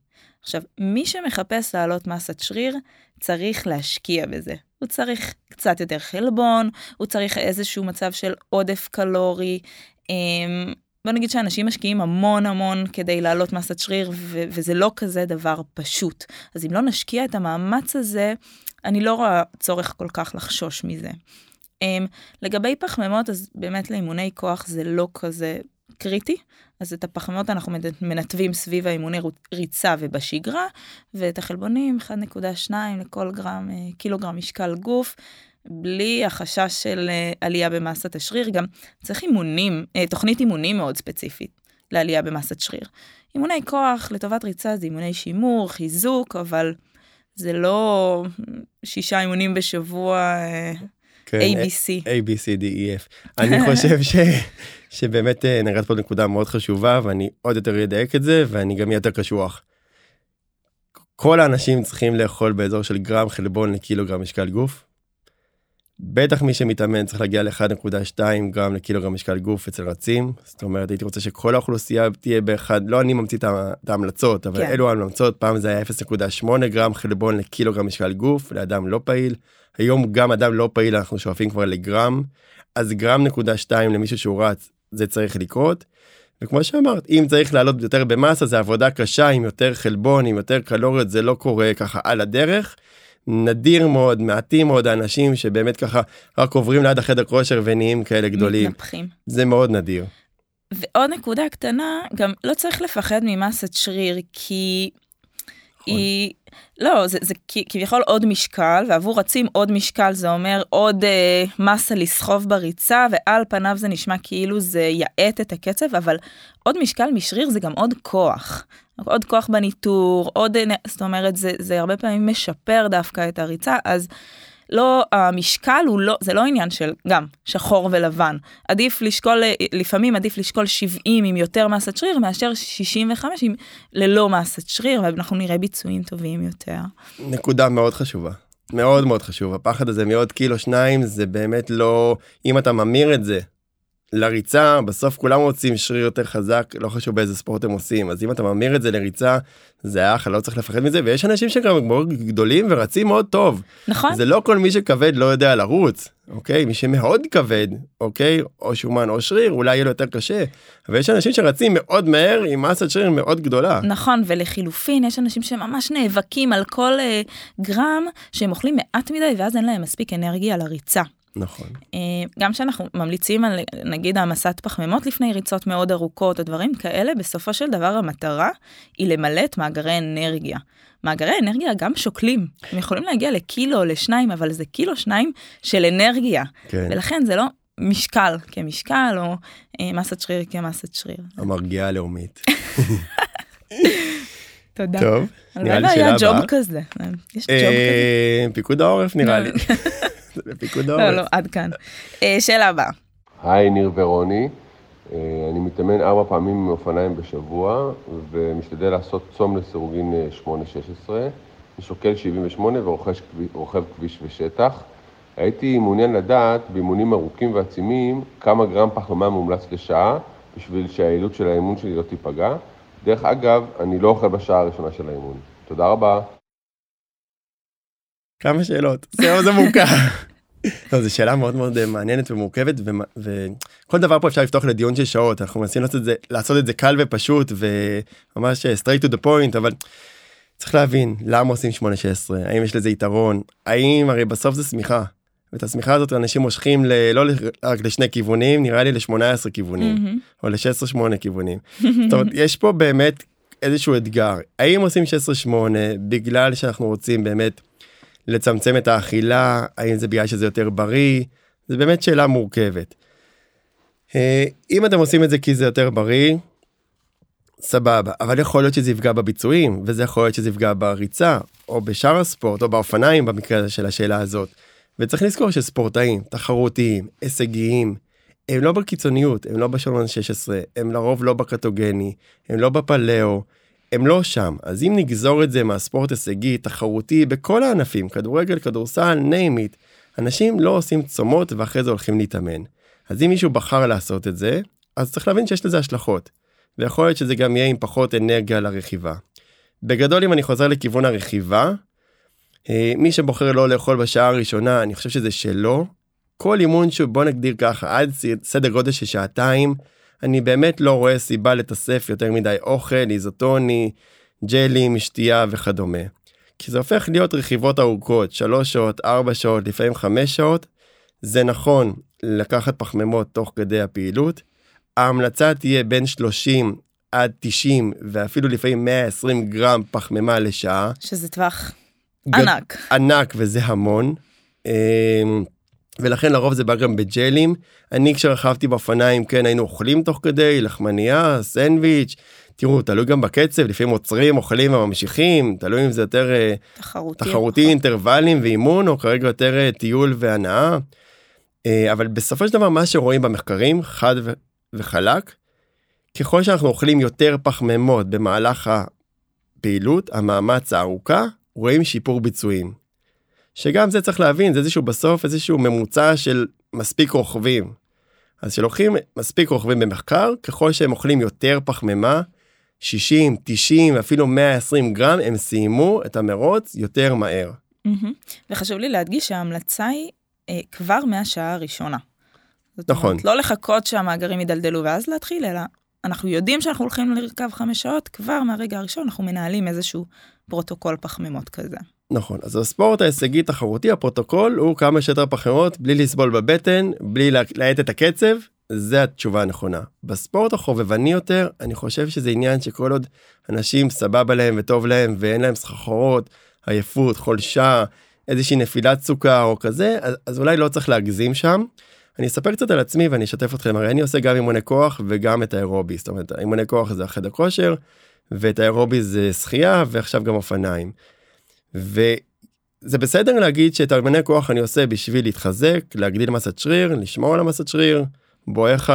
עכשיו, מי שמחפש להעלות מסת שריר, צריך להשקיע בזה. הוא צריך קצת יותר חלבון, הוא צריך איזשהו מצב של עודף קלורי. בוא נגיד שאנשים משקיעים המון המון כדי להעלות מסת שריר, וזה לא כזה דבר פשוט. אז אם לא נשקיע את המאמץ הזה, אני לא רואה צורך כל כך לחשוש מזה. לגבי פחמימות, אז באמת לאימוני כוח זה לא כזה קריטי, אז את הפחמימות אנחנו מנתבים סביב האימוני ריצה ובשגרה, ואת החלבונים 1.2 לכל קילוגרם משקל גוף, בלי החשש של עלייה במסת השריר. גם צריך אימונים, תוכנית אימונים מאוד ספציפית לעלייה במסת שריר. אימוני כוח לטובת ריצה זה אימוני שימור, חיזוק, אבל זה לא 6 אימונים בשבוע, ABC. ABCDEF. אני חושב שבאמת נגעת פה נקודה מאוד חשובה, ואני עוד יותר ידעק את זה, ואני גם יותר קשוח. כל האנשים צריכים לאכול באזור של גרם חלבון לקילוגרם משקל גוף. בטח מי שמתאמן צריך להגיע ל-1.2 גרם לקילוגרם משקל גוף אצל רצים. זאת אומרת, הייתי רוצה שכל האוכלוסייה תהיה באחד, לא אני ממציא את ההמלצות, אבל אלו ההמלצות, פעם זה היה 0.8 גרם חלבון לקילוגרם משקל גוף, לאדם לא פעיל. היום גם אדם לא פעיל, אנחנו שואפים כבר לגרם, אז גרם 1.2 למישהו שהוא רץ, זה צריך לקרות, וכמו שאמרת, אם צריך לעלות יותר במסה, זה עבודה קשה, עם יותר חלבון, עם יותר קלוריות, זה לא קורה ככה על הדרך, נדיר מאוד, מעטים מאוד האנשים, שבאמת ככה רק עוברים ליד החדר כושר, ונהיים כאלה גדולים. מתנפחים. זה מאוד נדיר. ועוד נקודה קטנה, גם לא צריך לפחד ממסת שריר, כי היא... לא, זה כביכול עוד משקל, ועבור רצים עוד משקל זה אומר עוד מסה לסחוב בריצה, ועל פניו זה נשמע כאילו זה יעט את הקצב, אבל עוד משקל משריר זה גם עוד כוח. עוד כוח בניטור, עוד, זאת אומרת, זה הרבה פעמים משפר דווקא את הריצה, אז לא, המשקל הוא לא, זה לא עניין של גם שחור ולבן. עדיף לשקול, לפעמים עדיף לשקול 70 עם יותר מסת שריר, מאשר 65 עם ללא מסת שריר, ואנחנו נראה ביצועים טובים יותר. נקודה מאוד חשובה. מאוד מאוד חשובה. הפחד הזה מאוד קילו שניים, זה באמת לא, אם אתה ממיר את זה לריצה, בסוף כולם רוצים שריר יותר חזק, לא חשוב באיזה ספורט הם עושים, אז אם אתה ממיר את זה לריצה, זה אחלה, לא צריך לפחד מזה, ויש אנשים שגם גדולים ורצים מאוד טוב. נכון. זה לא כל מי שכבד לא יודע לרוץ, אוקיי? מי שמאוד כבד, אוקיי? או שומן או שריר, אולי יהיה לו יותר קשה, אבל יש אנשים שרצים מאוד מהר עם מסת שריר מאוד גדולה. נכון, ולחילופין, יש אנשים שממש נאבקים על כל גרם, שהם אוכלים מעט מדי, ואז אין להם מספיק אנרגיה לריצה. נכון. גם שאנחנו ממליצים על, נגיד, המסת פחמימות לפני ריצות מאוד ארוכות, או דברים כאלה, בסופו של דבר המטרה היא למלא את מאגרי אנרגיה. מאגרי אנרגיה גם שוקלים. הם יכולים להגיע לקילו או לשניים, אבל זה קילו שניים של אנרגיה. כן. ולכן זה לא משקל כמשקל, או מסת שריר כמסת שריר. המרגיעה הלאומית. תודה. טוב, נראה לי שאלה הבאה. יש ג'וב כזה. פיקוד העורף נראה לי. לא, עד כאן. שאלה הבאה. היי, ניר ורוני. אני מתאמן 4 פעמים עם אופניים בשבוע, ומשתדל לעשות צום לסירוגין 8-16. משוקל 78 ורוכב כביש ושטח. הייתי מעוניין לדעת, באימונים ארוכים ועצימים, כמה גרם פחמימה מומלץ לשעה, בשביל שהעילות של האימון שלי לא תיפגע. דרך אגב, אני לא אוכל בשעה הראשונה של האימון. תודה רבה. כמה שאלות, זה מורכב. לא, זו שאלה מאוד מאוד מעניינת ומורכבת, וכל דבר פה אפשר לפתוח לדיון של שעות, אנחנו מנסים לעשות את זה קל ופשוט, וממש straight to the point, אבל צריך להבין, למה עושים 8-16, האם יש לזה יתרון, האם, הרי בסוף זה סמיכה, ואת הסמיכה הזאת אנשים מושכים לא רק לשני כיוונים, נראה לי ל-18 כיוונים, או ל-16-8 כיוונים. זאת אומרת, יש פה באמת איזשהו אתגר, האם עושים 16-8, בגלל שאנחנו רוצים באמת, לצמצם את האכילה, האם זה בגלל שזה יותר בריא, זה באמת שאלה מורכבת. אם אתם עושים את זה כי זה יותר בריא, סבבה, אבל יכול להיות שזה יפגע בביצועים, וזה יכול להיות שזה יפגע בריצה, או בשאר הספורט, או באופניים במקרה הזה של השאלה הזאת. וצריך לזכור שספורטאים, תחרותיים, הישגיים, הם לא בקיצוניות, הם לא בשולמן 16, הם לרוב לא בקטוגני, הם לא בפלאו, הם לא שם. אז אם נגזור את זה מהספורט הישגי, תחרותי, בכל הענפים, כדורגל, כדורסל, name it, אנשים לא עושים צומות ואחרי זה הולכים להתאמן. אז אם מישהו בחר לעשות את זה, אז צריך להבין שיש לזה השלכות. ויכול להיות שזה גם יהיה עם פחות אנרגיה לרכיבה. בגדול, אם אני חוזר לכיוון הרכיבה, מי שבוחר לא לאכול בשעה הראשונה, אני חושב שזה שלא. כל אימון שבוא נגדיר ככה, עד סדר גודל של שעתיים, אני באמת לא רואה סיבה לתסף יותר מדי אוכל, איזוטוני, ג'לים, שתייה וכדומה. כי זה הופך להיות רכיבות ארוכות, 3 שעות, 4 שעות, לפעמים 5 שעות. זה נכון לקחת פחמימות תוך כדי הפעילות. ההמלצה תהיה בין 30 עד 90, ואפילו לפעמים 120 גרם פחמימה לשעה. שזה טווח ענק. ענק, וזה המון. ולכן לרוב זה בא גם בג'לים. אני כשרכבתי באופניים, כן, היינו אוכלים תוך כדי, לחמניה, סנדוויץ', תראו, תלוי גם בקצב, לפעמים עוצרים, אוכלים וממשיכים, תלוי אם זה יותר תחרותי, אינטרוולים ואימון, או כרגע יותר טיול והנאה. אבל בסופו של דבר, מה שרואים במחקרים, חד וחלק, ככל שאנחנו אוכלים יותר פחמימות במהלך הפעילות, המאמץ הארוכה, רואים שיפור ביצועים. שגם זה צריך להבין, זה איזשהו בסוף, איזשהו ממוצע של מספיק רוכבים. אז שלוקחים מספיק רוכבים במחקר, ככל שהם אוכלים יותר פחמימה, 60, 90, אפילו 120 גרם, הם סיימו את המרוץ יותר מהר. וחשוב לי להדגיש שההמלצה היא כבר מהשעה הראשונה. נכון. זאת אומרת, לא לחכות שהמאגרים ידלדלו ואז להתחיל, אלא אנחנו יודעים שאנחנו הולכים לרכב 5 שעות, כבר מהרגע הראשון אנחנו מנהלים איזשהו פרוטוקול פחמימות כזה. נכון, אז הספורט ההישגי תחרותי, הפרוטוקול הוא כמה שיותר פחמימות, בלי לסבול בבטן, בלי להאט את הקצב, זה התשובה הנכונה. בספורט החובבני יותר, אני חושב שזה עניין שכל עוד אנשים סבבה להם וטוב להם, ואין להם סחרחורות, עייפות, חולשה, איזושהי נפילת סוכר או כזה, אז אולי לא צריך להגזים שם. אני אספר קצת על עצמי ואני אשתף אתכם, הרי אני עושה גם אימוני כוח וגם את האירובי, זאת אומרת, אימוני כוח זה חדר כושר, ואת האירובי זה שחייה, ועכשיו גם אופניים. וזה בסדר להגיד שאת אימוני כוח אני עושה בשביל להתחזק, להגדיל מסת שריר, לשמור על מסת שריר, בואך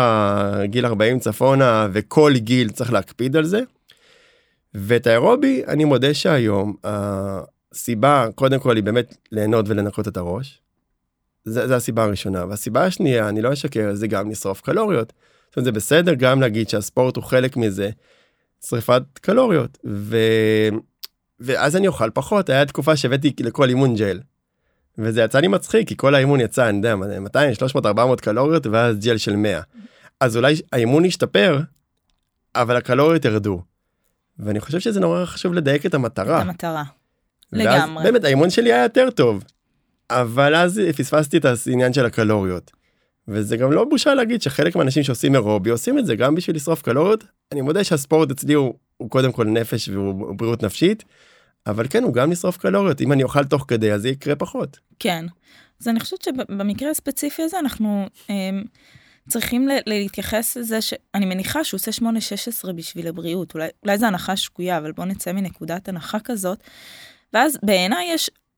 גיל 40 צפונה, וכל גיל צריך להקפיד על זה. ואת האירובי, אני מודה שהיום, הסיבה קודם כל היא באמת ליהנות ולנקות את הראש, זה הסיבה הראשונה. והסיבה השנייה, אני לא אשקר, זה גם לשרוף קלוריות. זאת אומרת, זה בסדר גם להגיד שהספורט הוא חלק מזה, שריפת קלוריות. ואז אני אוכל פחות. היה תקופה שהבאתי לכל אימון ג'ל. וזה יצא לי מצחיק, כי כל האימון יצא, אני יודע, 200, 300, 400 קלוריות, ואז ג'ל של 100. אז אולי האימון ישתפר, אבל הקלוריות ירדו. ואני חושב שזה נורא חשוב לדייק את המטרה. את המטרה. לגמרי. באמת, האימון שלי היה יותר טוב. אבל אז פספסתי את העניין של הקלוריות. וזה גם לא בושה להגיד שחלק מהאנשים שעושים אירובי, עושים את זה גם בשביל לשרוף קלוריות. אני מודה שהספורט אצלי הוא קודם כל נפש והוא בריאות נפשית, אבל כן, הוא גם לשרוף קלוריות. אם אני אוכל תוך כדי, אז זה יקרה פחות. כן. אז אני חושבת שבמקרה הספציפי הזה, אנחנו צריכים להתייחס לזה שאני מניחה שהוא עושה 8-16 בשביל הבריאות. אולי זה הנחה שקויה, אבל בואו נצא מנקודת הנחה כזאת. ואז בעיניי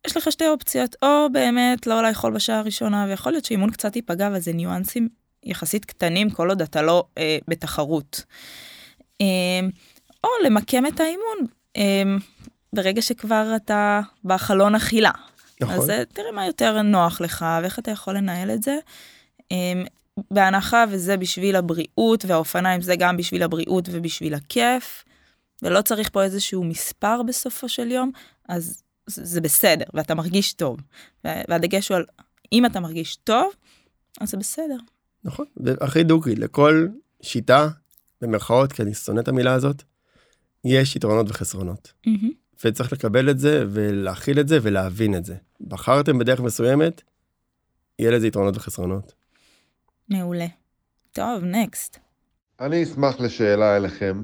יש לך 2 אופציות, או באמת לא לאכול בשעה הראשונה, ויכול להיות שאימון קצת ייפגע, וזה ניואנסים יחסית קטנים, כל עוד אתה לא בתחרות. או למקם את האימון, ברגע שכבר אתה בחלון אכילה. יכול. אז תראה מה יותר נוח לך, ואיך אתה יכול לנהל את זה. בהנחה, וזה בשביל הבריאות, והאופניים זה גם בשביל הבריאות ובשביל הכיף, ולא צריך פה איזשהו מספר בסופו של יום, אז זה בסדר, ואתה מרגיש טוב. והדגש הוא על, אם אתה מרגיש טוב, אז זה בסדר. נכון, והכי דוקי, לכל שיטה, במרכאות, כי אני שונא את המילה הזאת, יש יתרונות וחסרונות. וצריך לקבל את זה, ולהכיל את זה, ולהבין את זה. בחרתם בדרך מסוימת, יהיה לזה יתרונות וחסרונות. מעולה. טוב, נקסט. אני אשמח לשאלה אליכם.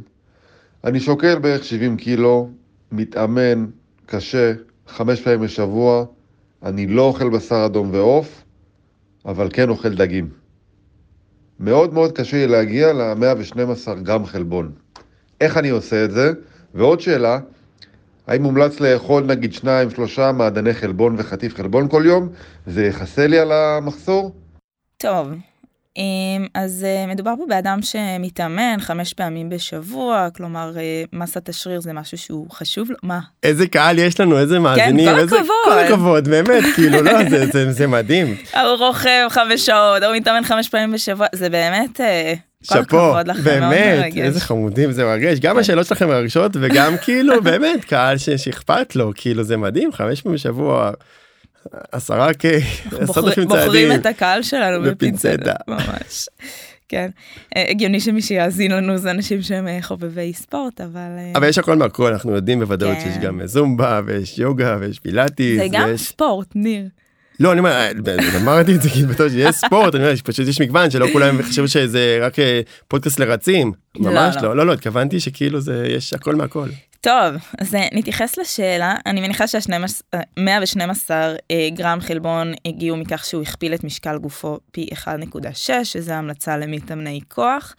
אני שוקל בערך 70 קילו, מתאמן קשה, 5 פעמים בשבוע, אני לא אוכל בשר אדום ועוף, אבל כן אוכל דגים. מאוד מאוד קשה לי להגיע ל-112 גרם חלבון. איך אני עושה את זה? ועוד שאלה, האם מומלץ לאכול נגיד 2-3 מעדני חלבון וחטיף חלבון כל יום? זה יחסה לי על המחסור? טוב, אז מדובר פה באדם שמתאמן 5 פעמים בשבוע, כלומר מסת השריר זה משהו שהוא חשוב לו, מה? איזה קהל יש לנו, איזה מאזינים, כן, כל הכבוד. כל הכבוד, באמת, כאילו לא, זה מדהים. הוא רוכב 5 שעות, הוא מתאמן 5 פעמים בשבוע, זה באמת... שפו, באמת, איזה חמודים, זה מרגש, גם השאלות שלכם מרגשות, וגם כאילו באמת קהל שאכפת לו, כאילו זה מדהים, 5 פעמים בשבוע, 10,000 צעדים. בוחרים את הקהל שלנו בפינצטה. ממש, כן. הגיוני שמי שיאזין לנו זה אנשים שהם חובבי ספורט, אבל... אבל יש הכל מהכל, אנחנו יודעים בוודאות שיש גם זומבה, ויש יוגה, ויש פילאטיס. זה גם ספורט, ניר. לא, אני אמרתי את זה, כי בתור שיש ספורט, אני אומר, פשוט יש מגוון, שלא כולם חשבו שזה רק פודקאסט לרצים, ממש לא, לא, לא, התכוונתי שכאילו זה, יש הכל מהכל. טוב, אז נתייחס לשאלה, אני מניחה שה112 גרם חלבון הגיעו מכך שהוא הכפיל את משקל גופו פי 1.6, שזו המלצה למתאמני כוח,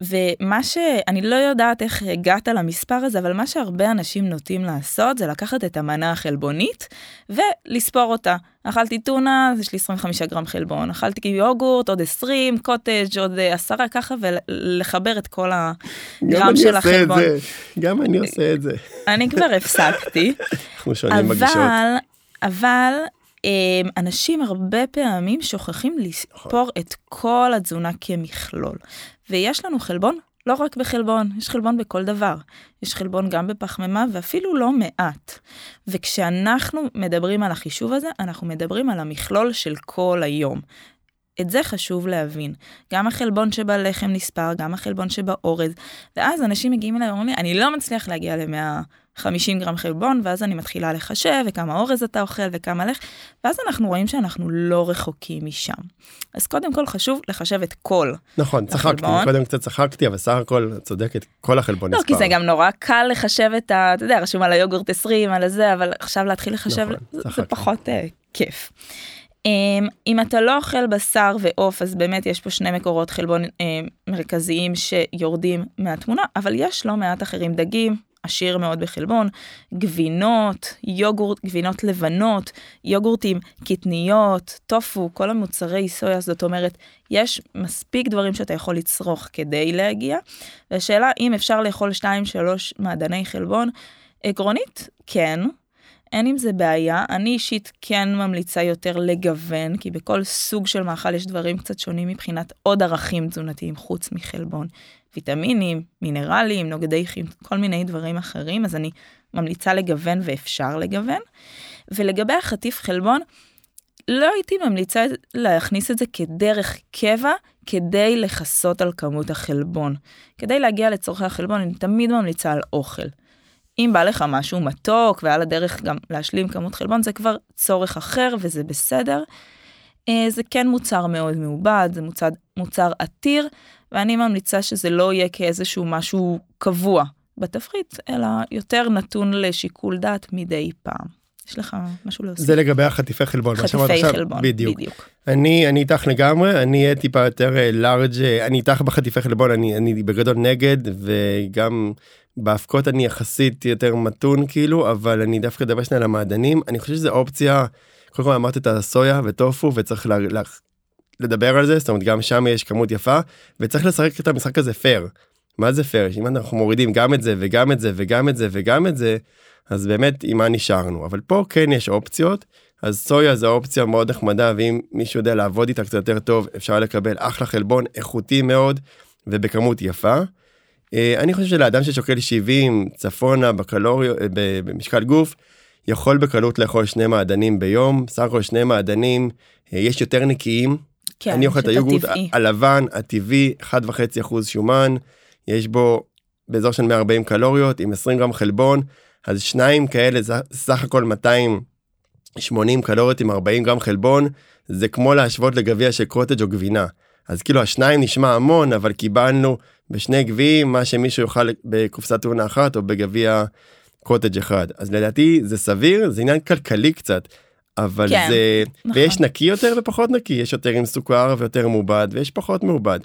ומה שאני לא יודעת איך הגעת למספר הזה, אבל מה שהרבה אנשים נוטים לעשות, זה לקחת את המנה החלבונית, ולספור אותה. אכלתי טונה, יש לי 25 גרם חלבון, אכלתי יוגורט, עוד 20, קוטג' עוד 10, ככה, ולחבר את כל הגרם של החלבון. גם אני עושה את זה. אני כבר הפסקתי. אנחנו שונים מגישות. אבל... אנשים הרבה פעמים שוכחים לספור את כל התזונה כמכלול, ויש לנו חלבון לא רק בחלבון, יש חלבון בכל דבר, יש חלבון גם בפחמימה ואפילו לא מעט, וכשאנחנו מדברים על החישוב הזה, אנחנו מדברים על המכלול של כל היום, את זה חשוב להבין, גם החלבון שבלחם נספר, גם החלבון שבאורז, ואז אנשים מגיעים אליי ואומרים לי, אני לא מצליח להגיע ל150 גרם חלבון, ואז אני מתחילה לחשב, וכמה אורז אתה אוכל, וכמה לך, ואז אנחנו רואים שאנחנו לא רחוקים משם. אז קודם כל חשוב לחשב את כל החלבון. נכון, צחקתי, קודם קצת צחקתי, אבל סך הכל צודקת, כל החלבון נספר. לא, כי זה גם נורא קל לחשב את ה... אתה יודע, רשום על היוגורט 20, על זה, אבל עכשיו להתחיל לחשב, זה פחות כיף. אם אתה לא אוכל בשר ועוף, אז באמת יש פה 2 מקורות חלבון מרכזיים שיורדים מהתמונה, אבל יש לא מעט אחרים, דגים, עשיר מאוד בחלבון, גבינות, יוגורט, גבינות לבנות, יוגורטים, קטניות, טופו, כל המוצרי סויה, זאת אומרת, יש מספיק דברים שאתה יכול לצרוך כדי להגיע, והשאלה אם אפשר לאכול 2-3 מעדני חלבון, עקרונית, כן, אין עם זה בעיה, אני אישית כן ממליצה יותר לגוון, כי בכל סוג של מאכל יש דברים קצת שונים מבחינת עוד ערכים תזונתיים חוץ מחלבון, ויטמינים, מינרלים, נוגדי חיים, כל מיני דברים אחרים, אז אני ממליצה לגוון ואפשר לגוון, ולגבי החטיף חלבון, לא הייתי ממליצה להכניס את זה כדרך קבע, כדי לחסות על כמות החלבון. כדי להגיע לצורכי החלבון, אני תמיד ממליצה על אוכל. אם בא לך משהו מתוק, ועל הדרך גם להשלים כמות חלבון, זה כבר צורך אחר, וזה בסדר. זה כן מוצר מאוד מעובד, זה מוצר עתיר, ואני ממליצה שזה לא יהיה כאיזשהו משהו קבוע בתפריט, אלא יותר נתון לשיקול דעת מדי פעם. יש לך משהו להוסיף? זה לגבי החטיפי חלבון. חטיפי חלבון, בדיוק. אני איתך לגמרי, אני אהיה טיפה יותר לארג', אני איתך בחטיפי חלבון, אני בגדול נגד, וגם... בהפקות אני יחסית יותר מתון כאילו, אבל אני דווקא דבר שני על המעדנים, אני חושב שזה אופציה, קודם כל אמרת את הסויה וטופו, וצריך לדבר על זה, זאת אומרת גם שם יש כמות יפה, וצריך לשחק את המשחק הזה פייר. מה זה פייר? אם אנחנו מורידים גם את זה, וגם את זה, וגם את זה, וגם את זה, אז באמת עם מה נשארנו, אבל פה כן יש אופציות, אז סויה זו אופציה מאוד נחמדה, ואם מישהו יודע לעבוד איתה קצת יותר טוב, אפשר לקבל אחלה חלבון, איכותי מאוד, ובכמות יפה. אני חושב שלאדם ששוקל 70 צפונה במשקל גוף, יכול בקלות לאכול 2 מעדנים ביום, סך הכל 2 מעדנים, יש יותר נקיים, כן, אני אוכל את היוגורט הלבן, הטבעי, 1.5% שומן, יש בו באזור של 140 קלוריות, עם 20 גרם חלבון, אז 2 כאלה, סך הכל 280 קלוריות עם 40 גרם חלבון, זה כמו להשוות לגביע של קוטג' או גבינה. אז כאילו ה2 נשמע המון, אבל קיבלנו בשני גביעים מה שמישהו יאכל בקופסת טונה אחת או בגביע קוטג' אחד. אז לדעתי זה סביר, זה עניין כלכלי קצת, אבל כן, זה... נכון. ויש נקי יותר ופחות נקי, יש יותר עם סוכר ויותר מעובד, ויש פחות מעובד.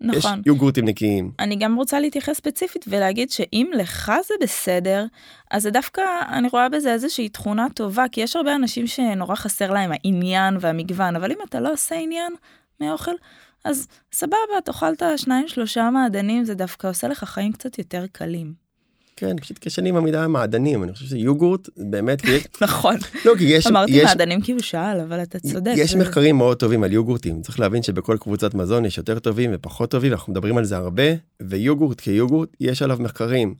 נכון. יש יוגורטים נקיים. אני גם רוצה להתייחס ספציפית ולהגיד שאם לך זה בסדר, אז זה דווקא, אני רואה בזה איזושהי תכונה טובה, כי יש הרבה אנשים שנורא חסר להם העניין והמגוון, אבל אם אתה לא עושה עניין מהאוכל, אז סבבה, תאכלת 2-3 מעדנים, זה דווקא עושה לך חיים קצת יותר קלים. כן, פשוט כשנים המידה המעדנים, אני חושב שיוגורט באמת... נכון, אמרתי מעדנים כאילו שאל, אבל אתה צודק. יש מחקרים מאוד טובים על יוגורטים, צריך להבין שבכל קבוצת מזון יש יותר טובים ופחות טובים, אנחנו מדברים על זה הרבה, ויוגורט כיוגורט יש עליו מחקרים.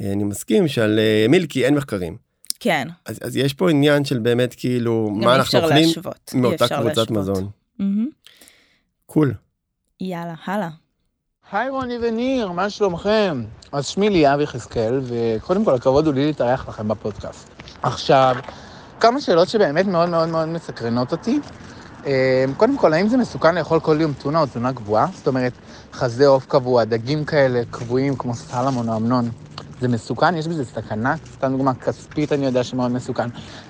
אני מסכים שעל מילקי אין מחקרים. כן. אז יש פה עניין של באמת כאילו, מה אנחנו אוכלים מאותה קבוצת מזון. קול. יאללה, הלאה. היי רוני וניר, מה שלומכם? אז שמי לי אבי חזקאל, וקודם כל הכבוד הוא לי להתארח לכם בפודקאסט. עכשיו, כמה שאלות שבאמת מאוד מאוד מאוד מסקרנות אותי. קודם כל, האם זה מסוכן לאכול כל יום טונה או טונה קבועה? זאת אומרת, חזה עוף קבוע, דגים כאלה קבועים כמו סלמון או אמנון. זה מסוכן? יש בזה סכנה? סתם דוגמה כספית, אני יודע שמאוד מסוכן.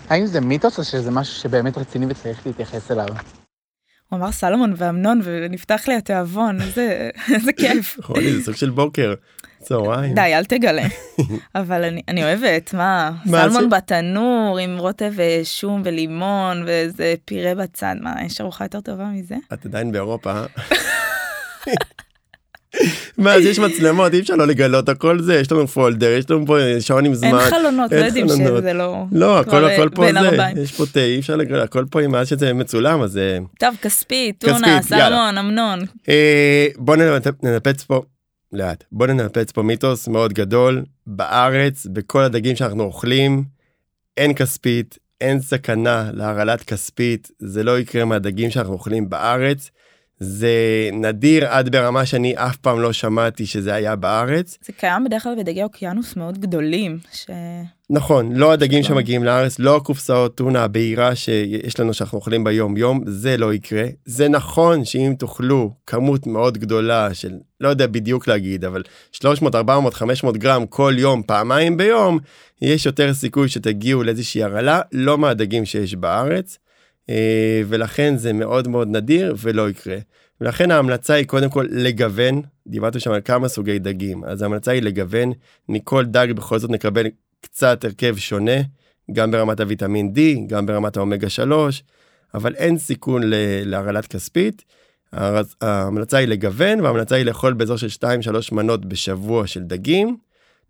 האם זה מיתוס או שזה משהו שבאמת רציני וצריך להתייחס אליו? הוא אמר סלמון ואמנון, ונפתח לי התיאבון, איזה כיף. רוני, זה סוג של בוקר, צהריים. די, אל תגלה. אבל אני אוהבת, מה? סלמון בתנור, עם רוטב ושום ולימון, ואיזה פירה בצד, מה, יש ארוחה יותר טובה מזה? את עדיין באירופה. מה, אז יש מצלמות, אי אפשר לא לגלות הכל זה, יש לנו פולדר, יש לנו פה שעון עם זמן. אין חלונות, לא יודעים שזה לא... לא, הכל פה זה, יש פה תה, אי אפשר לגלות, הכל פה עם מה שזה מצולם, אז... טוב, כספי, טונה, סלמון, אמנון. בוא ננפץ פה מיתוס מאוד גדול, בארץ, בכל הדגים שאנחנו אוכלים, אין כספית, אין סכנה להרעלת כספית, זה לא יקרה מהדגים שאנחנו אוכלים בארץ, זה נדיר עד ברמה שאני אף פעם לא שמעתי שזה היה בארץ. זה קיים בדרך כלל בדגי אוקיינוס מאוד גדולים. נכון, לא הדגים שמגיעים לארץ, לא קופסאות טונה הבהירה שיש לנו שאנחנו אוכלים ביום יום, זה לא יקרה. זה נכון שאם תאכלו כמות מאוד גדולה של, לא יודע בדיוק להגיד, אבל 300, 400, 500 גרם כל יום, פעמיים ביום, יש יותר סיכוי שתגיעו לאיזושהי הרעלה, לא מהדגים שיש בארץ. ולכן זה מאוד מאוד נדיר ולא יקרה. ולכן ההמלצה היא קודם כל לגוון, דיברנו שם על כמה סוגי דגים, אז ההמלצה היא לגוון, מכל דג בכל זאת נקבל קצת הרכב שונה, גם ברמת הוויטמין D, גם ברמת האומגה 3, אבל אין סיכון להרעלת כספית, ההמלצה היא לגוון, וההמלצה היא לאכול באזור של 2-3 מנות בשבוע של דגים,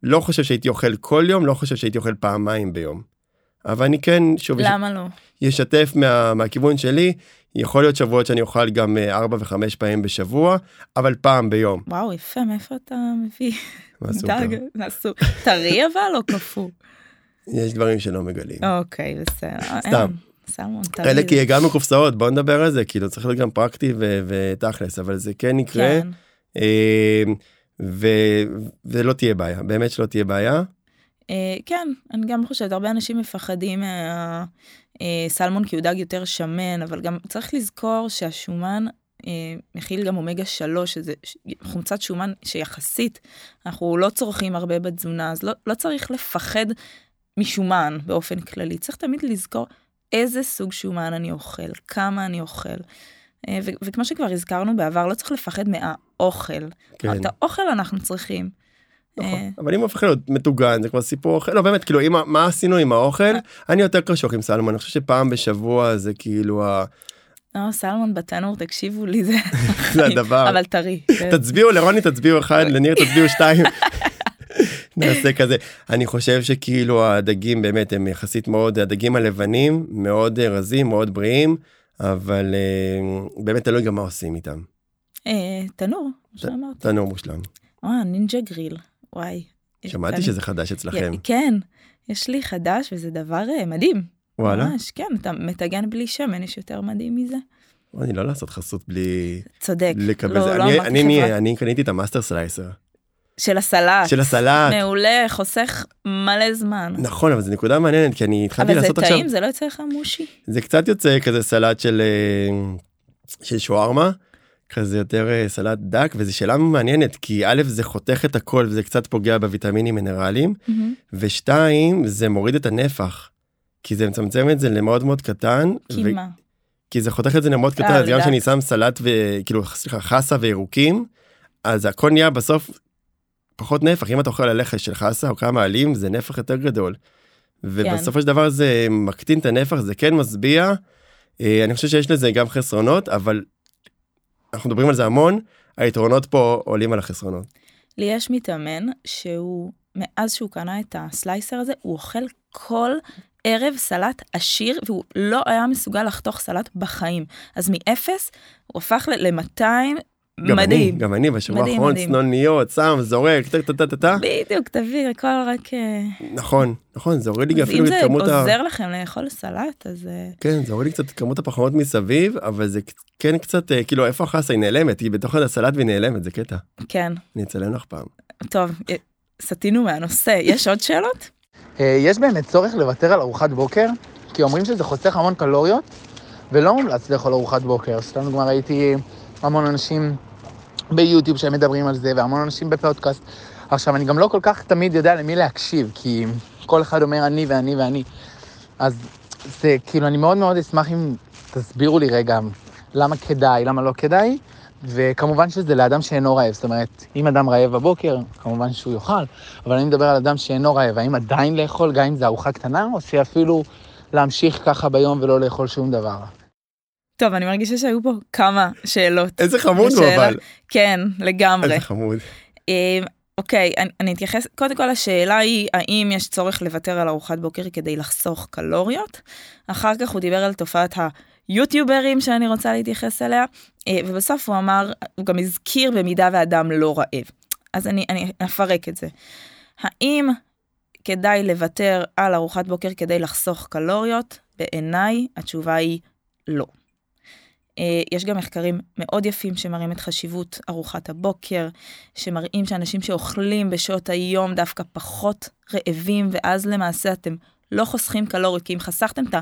לא חושב שהייתי אוכל כל יום, לא חושב שהייתי אוכל פעמיים ביום. אבל אני כן שוב ישתף מהכיוון שלי, יכול להיות שבועות שאני אוכל גם 4 ו-5 פעמים בשבוע, אבל פעם ביום. וואו, יפה, מאיפה אתה מביא? נעשו, טרי אבל או קפוא? יש דברים שלא מגלים. אוקיי, בסדר. סתם. אלה כי הגענו קופסאות, בואו נדבר על זה, כאילו צריך להיות גם פרקטי ותכלס, אבל זה כן יקרה, ולא תהיה בעיה, באמת שלא תהיה בעיה. כן, אני גם חושבת, הרבה אנשים מפחדים סלמון כי הוא דג יותר שמן, אבל גם צריך לזכור שהשומן מכיל גם אומגה 3, שזה חומצת שומן שיחסית, אנחנו לא צורכים הרבה בתזונה, אז לא צריך לפחד משומן באופן כללי, צריך תמיד לזכור איזה סוג שומן אני אוכל, כמה אני אוכל, וכמו שכבר הזכרנו בעבר, לא צריך לפחד מהאוכל, את האוכל אנחנו צריכים. נכון, אבל אם האוכל עוד מטוגן, זה כבר סיפור אוכל, לא באמת, כאילו, מה עשינו עם האוכל? אני יותר קשוח עם סלמון, אני חושב שפעם בשבוע זה כאילו ה... לא, סלמון בתנור, תקשיבו לי, זה הדבר. אבל טרי. תצביעו לרוני, תצביעו 1, לניר תצביעו 2. נעשה כזה. אני חושב שכאילו הדגים באמת הם יחסית מאוד, הדגים הלבנים, מאוד רזים, מאוד בריאים, אבל באמת תלוי גם מה עושים איתם. תנור, שאמרת. תנור מושלם. נינג'ה גריל. וואי. שמעתי שזה חדש אצלכם. כן, יש לי חדש, וזה דבר מדהים. וואלה. ממש, כן, אתה מטגן בלי שמן, יש יותר מדהים מזה. אני לא לעשות חסות בלי... צודק. אני קניתי את המאסטר סלייסר. של הסלט. של הסלט. מעולה, חוסך מלא זמן. נכון, אבל זו נקודה מעניינת, כי אני התחלתי לעשות עכשיו... אבל זה טעים, זה לא יוצא לך מושי. זה קצת יוצא כזה סלט של שוארמה, כזה יותר סלט דק, וזו שאלה מעניינת, כי א', זה חותך את הכל, וזה קצת פוגע בוויטמינים מינרלים, ושתיים, זה מוריד את הנפח, כי זה מצמצם את זה למאוד מאוד קטן. כי מה? כי זה חותך את זה למאוד קטן, אז גם שאני שם סלט, כאילו, סליחה, חסה וירוקים, אז הכל נהיה בסוף פחות נפח, אם אתה אוכל הלחש של חסה או כמה עלים, זה נפח יותר גדול. ובסופו של דבר זה מקטין את הנפח, זה כן מסביע, אני חושב שיש לזה גם חסרונות, אבל אנחנו מדברים על זה המון, היתרונות פה עולים על החסרונות. לי יש מתאמן שהוא, מאז שהוא קנה את הסלייסר הזה, הוא אוכל כל ערב סלט עשיר, והוא לא היה מסוגל לחתוך סלט בחיים. אז מאפס, הוא הפך ל-200, גם מדהים. גם אני, בשבוע האחרון, צנוניות, סם, זורק, טה-טה-טה-טה-טה. בדיוק, תביא, הכל רק... נכון, זה הוריד לי אפילו את כמות ה... אם זה עוזר לכם לאכול סלט, אז... כן, זה הוריד לי קצת את כמות הפחמות מסביב, אבל זה כן קצת, כאילו, איפה החסה היא נעלמת? היא בתוך הסלט והיא נעלמת, זה קטע. כן. אני אצלם לך פעם. טוב, סתינו מהנושא. יש עוד שאלות? יש באמת צורך לוותר על ארוחת בוקר, כי אומרים שזה חוסך המון קלוריות, ולא מומלץ לאכול ארוחת בוקר. סתם כבר ראיתי המון אנשים ביוטיוב שהם מדברים על זה, והמון אנשים בפודקאסט. עכשיו, אני גם לא כל כך תמיד יודע למי להקשיב, כי כל אחד אומר אני ואני ואני. אז זה, כאילו, אני מאוד מאוד אשמח אם תסבירו לי רגע למה כדאי, למה לא כדאי, וכמובן שזה לאדם שאינו רעב. זאת אומרת, אם אדם רעב בבוקר, כמובן שהוא יאכל, אבל אני מדבר על אדם שאינו רעב. האם עדיין לאכול, גם אם זה ארוחה קטנה, או שאפילו להמשיך ככה ביום ולא לאכול שום דבר? טוב, אני מרגישה שהיו פה כמה שאלות. איזה חמוד הוא אבל. כן, לגמרי. איזה חמוד. אוקיי, אני אתייחס, קודם כל השאלה היא, האם יש צורך לוותר על ארוחת בוקר כדי לחסוך קלוריות? אחר כך הוא דיבר על תופעת היוטיוברים שאני רוצה להתייחס אליה, ובסוף הוא אמר, הוא גם הזכיר במידה ואדם לא רעב. אז אני אפרק את זה. האם כדאי לוותר על ארוחת בוקר כדי לחסוך קלוריות? בעיניי התשובה היא לא. יש גם מחקרים מאוד יפים שמראים את חשיבות ארוחת הבוקר, שמראים שאנשים שאוכלים בשעות היום דווקא פחות רעבים, ואז למעשה אתם לא חוסכים קלוריות, כי אם חסכתם את,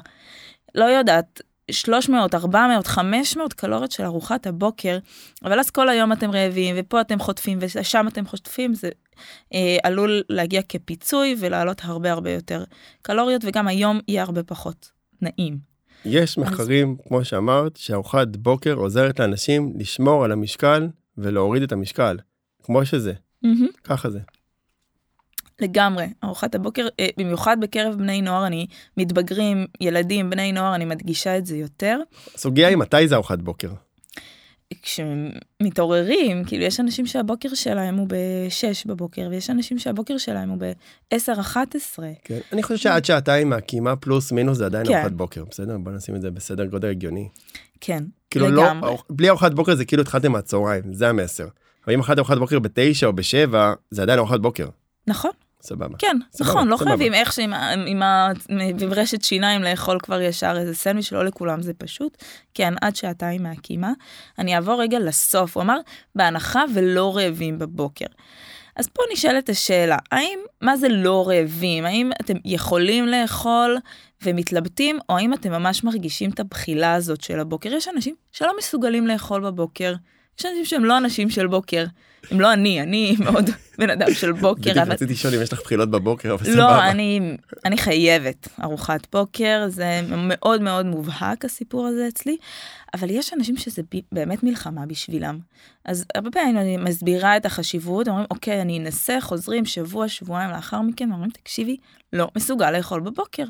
לא יודעת, 300, 400, 500 קלוריות של ארוחת הבוקר, אבל אז כל היום אתם רעבים, ופה אתם חוטפים, ושם אתם חוטפים, זה עלול להגיע כפיצוי, ולעלות הרבה הרבה יותר קלוריות, וגם היום יהיה הרבה פחות נעים. יש מחקרים, כמו שאמרת, שארוחת בוקר עוזרת לאנשים לשמור על המשקל ולהוריד את המשקל, כמו שזה, ככה זה. לגמרי, ארוחת הבוקר, במיוחד בקרב בני נוער, אני מתבגרים, ילדים, בני נוער, אני מדגישה את זה יותר. סוגיה היא מתי זה ארוחת בוקר? כשמתעוררים, כאילו יש אנשים שהבוקר שלהם הוא ב-6 בבוקר, ויש אנשים שהבוקר שלהם הוא ב-10-11. כן, אני חושב שעד שעתיים מהקימה פלוס מינוס זה עדיין ארוחת בוקר, בסדר? בוא נשים את זה בסדר גודל הגיוני. כן, לגמרי. בלי ארוחת בוקר זה כאילו התחלתם מהצהריים, זה המסר. אבל אם אחת ארוחת בוקר ב-9 או ב-7, זה עדיין ארוחת בוקר. נכון. סבבה. כן, נכון, לא חייבים איך שעם רשת שיניים לאכול כבר ישר איזה סנדוויץ', לא לכולם זה פשוט. כן, עד שעתיים מהקימה. אני אעבור רגע לסוף, הוא אמר, בהנחה ולא רעבים בבוקר. אז פה נשאלת השאלה, מה זה לא רעבים? האם אתם יכולים לאכול ומתלבטים, או האם אתם ממש מרגישים את הבחילה הזאת של הבוקר? יש אנשים שלא מסוגלים לאכול בבוקר, יש אנשים שהם לא אנשים של בוקר, הם לא אני מאוד בן אדם של בוקר. בדיוק, רציתי לשאול אם יש לך בחילות בבוקר, אבל סבבה. לא, אני חייבת ארוחת בוקר, זה מאוד מאוד מובהק הסיפור הזה אצלי, אבל יש אנשים שזה באמת מלחמה בשבילם. אז הרבה פעמים אני מסבירה את החשיבות, אומרים, אוקיי, אני אנסה, חוזרים שבוע, שבועיים לאחר מכן, אומרים, תקשיבי, לא מסוגל לאכול בבוקר.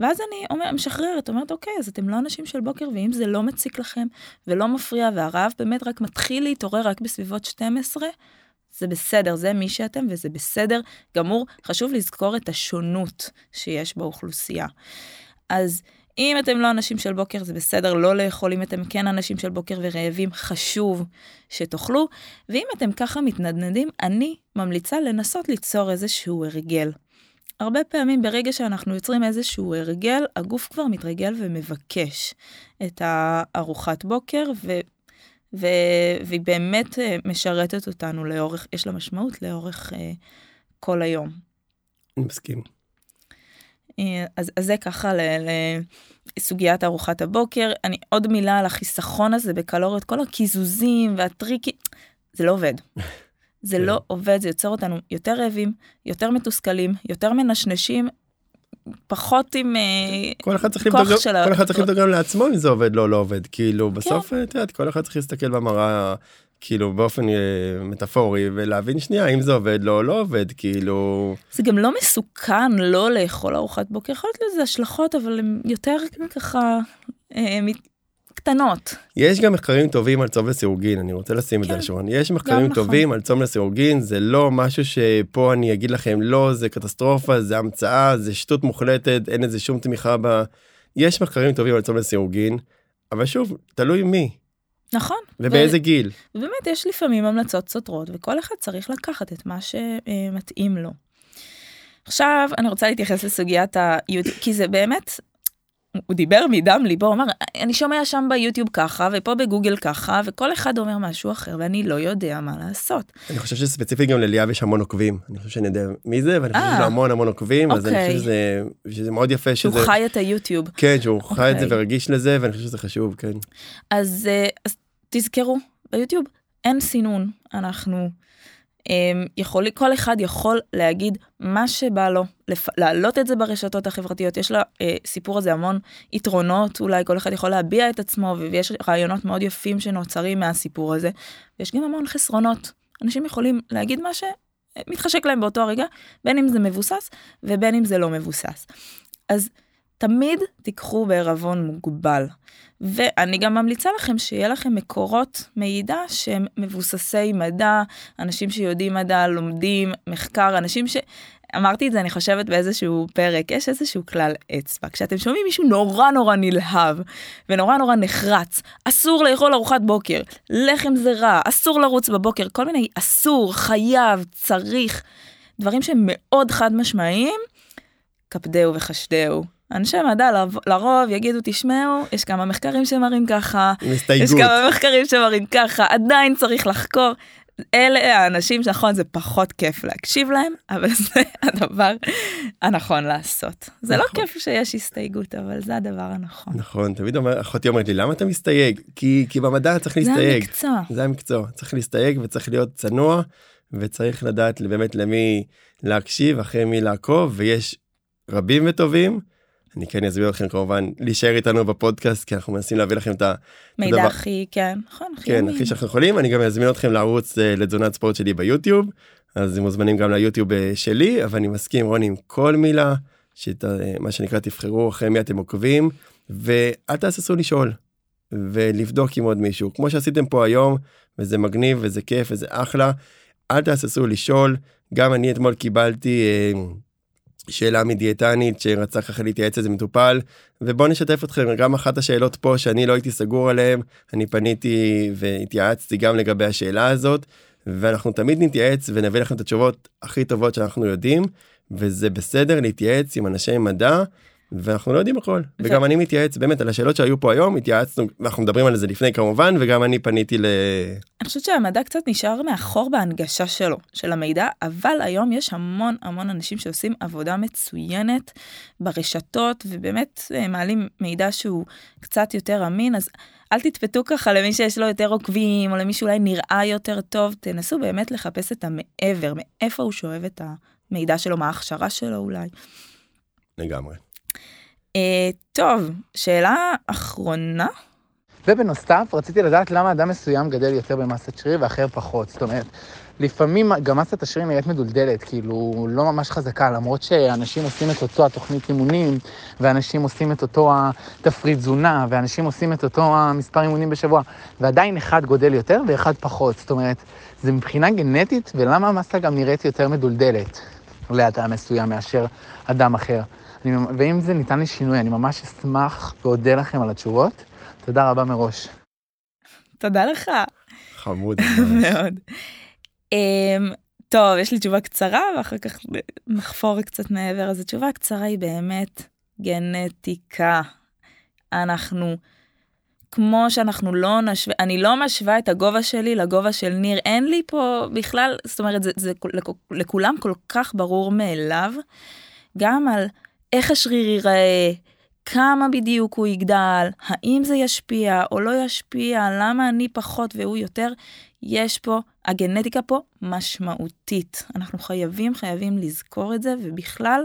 ואז אני משחררת, אומרת, אוקיי, אז אתם לא אנשים של בוקר, ואם זה לא מציק לכם, ולא מפריע, והרעב באמת רק מתחיל להתעורר רק בסביבות 12, זה בסדר, זה מי שאתם, וזה בסדר גמור, חשוב לזכור את השונות שיש באוכלוסייה. אז אם אתם לא אנשים של בוקר, זה בסדר, לא לאכול, אם אתם כן אנשים של בוקר ורעבים, חשוב שתאכלו, ואם אתם ככה מתנדנדים, אני ממליצה לנסות ליצור איזשהו הרגל. הרבה פעמים ברגע שאנחנו יוצרים איזשהו הרגל, הגוף כבר מתרגל ומבקש את הארוחת בוקר, והיא באמת משרתת אותנו לאורך, יש לה משמעות לאורך כל היום. אני מסכים. אז זה ככה לסוגיית ארוחת הבוקר. אני עוד מילה על החיסכון הזה בקלוריות, כל הקיזוזים והטריקים, זה לא עובד. זה לא עובד, זה יוצר אותנו יותר רעבים, יותר מתוסכלים, יותר מנשנשים, פחות עם כוח של... כל אחד צריך לדאוג גם לעצמו אם זה עובד, לא עובד. כאילו, בסוף, כל אחד צריך להסתכל במראה כאילו באופן מטאפורי, ולהבין שנייה אם זה עובד לא, לא עובד, כאילו... זה גם לא מסוכן לא לאכול ארוחת בוקר, יכול להיות לזה השלכות, אבל הן יותר ככה קטנות. יש גם מחקרים טובים על צום לסירוגין, אני רוצה לשים את זה לשון. יש מחקרים טובים על צום לסירוגין, זה לא משהו שפה אני אגיד לכם, לא, זה קטסטרופה, זה המצאה, זה שטות מוחלטת, אין איזה שום תמיכה בה. יש מחקרים טובים על צום לסירוגין, אבל שוב, תלוי מי. נכון. ובאיזה גיל. ובאמת יש לפעמים המלצות סותרות, וכל אחד צריך לקחת את מה שמתאים לו. עכשיו, אני רוצה להתייחס לסוגיית היוטיוב, כי זה באמת, הוא דיבר מדם ליבו, הוא אמר, אני שומע שם ביוטיוב ככה, ופה בגוגל ככה, וכל אחד אומר משהו אחר, ואני לא יודע מה לעשות. אני חושב שספציפית גם לליאב יש המון עוקבים, אני חושב שאני יודע מי זה, ואני חושב שזה המון עוקבים, אז אני חושב שזה מאוד יפה שזה... שהוא חי את היוטיוב. כן, שהוא חי את זה ורגיש לזה, ואני חושב שזה חשוב, כן. אז תזכרו, ביוטיוב אין סינון, אנחנו... כל אחד יכול להגיד מה שבא לו, להעלות את זה ברשתות החברתיות, יש לסיפור הזה המון יתרונות, אולי כל אחד יכול להביע את עצמו, ויש רעיונות מאוד יפים שנוצרים מהסיפור הזה, ויש גם המון חסרונות, אנשים יכולים להגיד מה שמתחשק להם באותו הרגע, בין אם זה מבוסס, ובין אם זה לא מבוסס. אז תמיד תיקחו בערבון מוגבל, ואני גם ממליצה לכם שיהיה לכם מקורות מידע שהם מבוססי מדע, אנשים שיודעים מדע, לומדים, מחקר, אנשים ש... אמרתי את זה, אני חושבת באיזשהו פרק, יש איזשהו כלל אצבע. כשאתם שומעים מישהו נורא נורא נלהב, ונורא נורא נחרץ, אסור לאכול ארוחת בוקר, לחם זה רע, אסור לרוץ בבוקר, כל מיני אסור, חייב, צריך, דברים שהם מאוד חד משמעיים, קפדהו וחשדהו. אנשי מדע לרוב יגידו, תשמעו, יש כמה מחקרים שמראים ככה, יש כמה מחקרים שמראים ככה, עדיין צריך לחקור. אלה האנשים שנכון, זה פחות כיף להקשיב להם, אבל זה הדבר הנכון לעשות. זה לא כיף שיש הסתייגות, אבל זה הדבר הנכון. נכון, תמיד אחותי אומרת לי, למה אתה מסתייג? כי במדע צריך להסתייג. זה המקצוע. צריך להסתייג וצריך להיות צנוע, וצריך לדעת באמת למי להקשיב, אחרי מי לעקוב, ויש רבים וטובים. אני כן אסביר לכם כמובן להישאר איתנו בפודקאסט, כי אנחנו מנסים להביא לכם את המידע הכי, כן, נכון, הכי שאנחנו יכולים. אני גם אזמין אתכם לערוץ לתזונת ספורט שלי ביוטיוב, אז מוזמנים גם ליוטיוב שלי, אבל אני מסכים, רוני, עם כל מילה, מה שנקרא תבחרו אחרי מי אתם עוקבים, ואל תעשו לשאול, ולבדוק עם עוד מישהו, כמו שעשיתם פה היום, וזה מגניב, וזה כיף, וזה אחלה, אל תעשו לשאול, גם אני אתמול קיבלתי... שאלה מדיאטנית שרצה ככה להתייעץ איזה מטופל, ובואו נשתף אתכם, גם אחת השאלות פה שאני לא הייתי סגור עליהן, אני פניתי והתייעצתי גם לגבי השאלה הזאת, ואנחנו תמיד נתייעץ ונביא לכם את התשובות הכי טובות שאנחנו יודעים, וזה בסדר להתייעץ עם אנשי מדע, ואנחנו לא יודעים הכל, וגם אני מתייעץ באמת על השאלות שהיו פה היום, התייעצנו, ואנחנו מדברים על זה לפני כמובן, וגם אני פניתי ל... אני חושבת שהמדע קצת נשאר מאחור בהנגשה שלו, של המידע, אבל היום יש המון המון אנשים שעושים עבודה מצוינת ברשתות, ובאמת מעלים מידע שהוא קצת יותר אמין, אז אל תתפתו ככה למי שיש לו יותר עוקבים, או למי שאולי נראה יותר טוב, תנסו באמת לחפש את המעבר, מאיפה הוא שואב את המידע שלו, מה ההכשרה שלו אולי. לגמרי. טוב, שאלה אחרונה. ובנוסף, רציתי לדעת למה אדם מסוים גדל יותר במסת שריר ואחר פחות. זאת אומרת, לפעמים גם מסת השריר נראית מדולדלת, כאילו לא ממש חזקה, למרות שאנשים עושים את אותו התוכנית אימונים, ואנשים עושים את אותו התפריט תזונה, ואנשים עושים את אותו המספר אימונים בשבוע, ועדיין אחד גודל יותר ואחד פחות. זאת אומרת, זה מבחינה גנטית, ולמה המסה גם נראית יותר מדולדלת לאדם מסוים מאשר אדם אחר. ואם זה ניתן לשינוי, אני ממש אשמח ואודה לכם על התשובות. תודה רבה מראש. תודה לך. חמוד. מאוד. טוב, יש לי תשובה קצרה, ואחר כך מחפור קצת מעבר. אז התשובה הקצרה היא באמת גנטיקה. אנחנו, כמו שאנחנו לא נשווה, אני לא משווה את הגובה שלי לגובה של ניר. אין לי פה בכלל, זאת אומרת, זה לכולם כל כך ברור מאליו, גם על... איך השריר ייראה, כמה בדיוק הוא יגדל, האם זה ישפיע או לא ישפיע, למה אני פחות והוא יותר, יש פה, הגנטיקה פה משמעותית. אנחנו חייבים לזכור את זה, ובכלל,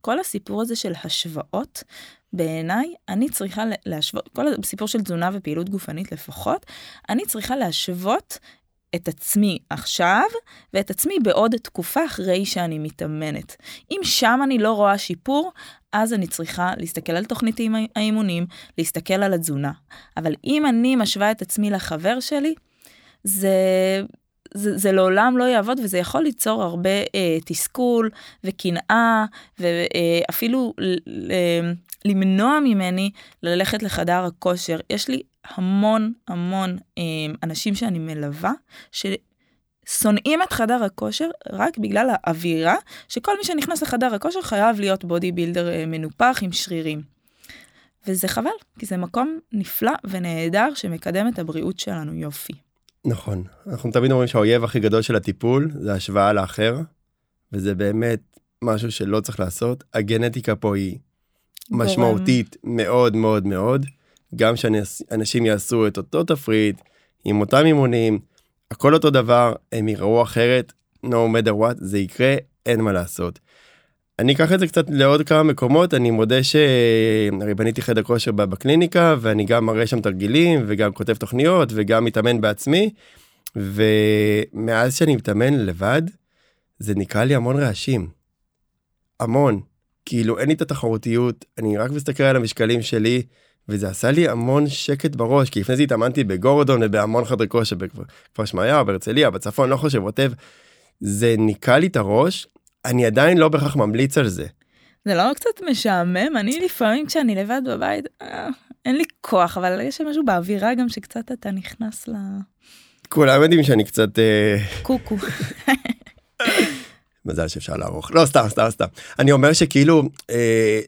כל הסיפור הזה של השוואות, בעיניי, אני צריכה להשוות, כל הסיפור של תזונה ופעילות גופנית לפחות, אני צריכה להשוות את עצמי עכשיו, ואת עצמי בעוד תקופה אחרי שאני מתאמנת. אם שם אני לא רואה שיפור, אז אני צריכה להסתכל על תוכנית האימונים, להסתכל על התזונה. אבל אם אני משווה את עצמי לחבר שלי, זה לעולם לא יעבוד, וזה יכול ליצור הרבה תסכול וקנאה, ואפילו למנוע ממני ללכת לחדר הכושר. יש לי המון המון אנשים שאני מלווה, ששונאים את חדר הכושר רק בגלל האווירה, שכל מי שנכנס לחדר הכושר חייב להיות בודי בילדר מנופח עם שרירים. וזה חבל, כי זה מקום נפלא ונהדר שמקדם את הבריאות שלנו יופי. נכון, אנחנו תמיד אומרים שהאויב הכי גדול של הטיפול זה השוואה לאחר, וזה באמת משהו שלא צריך לעשות. הגנטיקה פה היא משמעותית מאוד מאוד מאוד, גם שאנשים יעשו את אותו תפריט, עם אותם אימונים, הכל אותו דבר, הם יראו אחרת, no matter what, זה יקרה, אין מה לעשות. אני אקח את זה קצת לעוד כמה מקומות, אני מודה שהרי בניתי חדר כושר בקליניקה, ואני גם מראה שם תרגילים, וגם כותב תוכניות, וגם מתאמן בעצמי, ומאז שאני מתאמן לבד, זה נקרא לי המון רעשים. המון. כאילו אין לי את התחרותיות, אני רק מסתכל על המשקלים שלי, וזה עשה לי המון שקט בראש, כי לפני זה התאמנתי בגורדון ובהמון חדר כושר, בכפר שמעיה, בהרצליה, בצפון, לא חושב, רוטב. זה ניקה לי את הראש, אני עדיין לא בהכרח ממליץ על זה. זה לא קצת משעמם, אני לפעמים כשאני לבד בבית, אין לי כוח, אבל יש משהו באווירה גם שקצת אתה נכנס ל... כולם יודעים שאני קצת... קוקו. מזל שאפשר לערוך. לא, סתם. אני אומר שכאילו,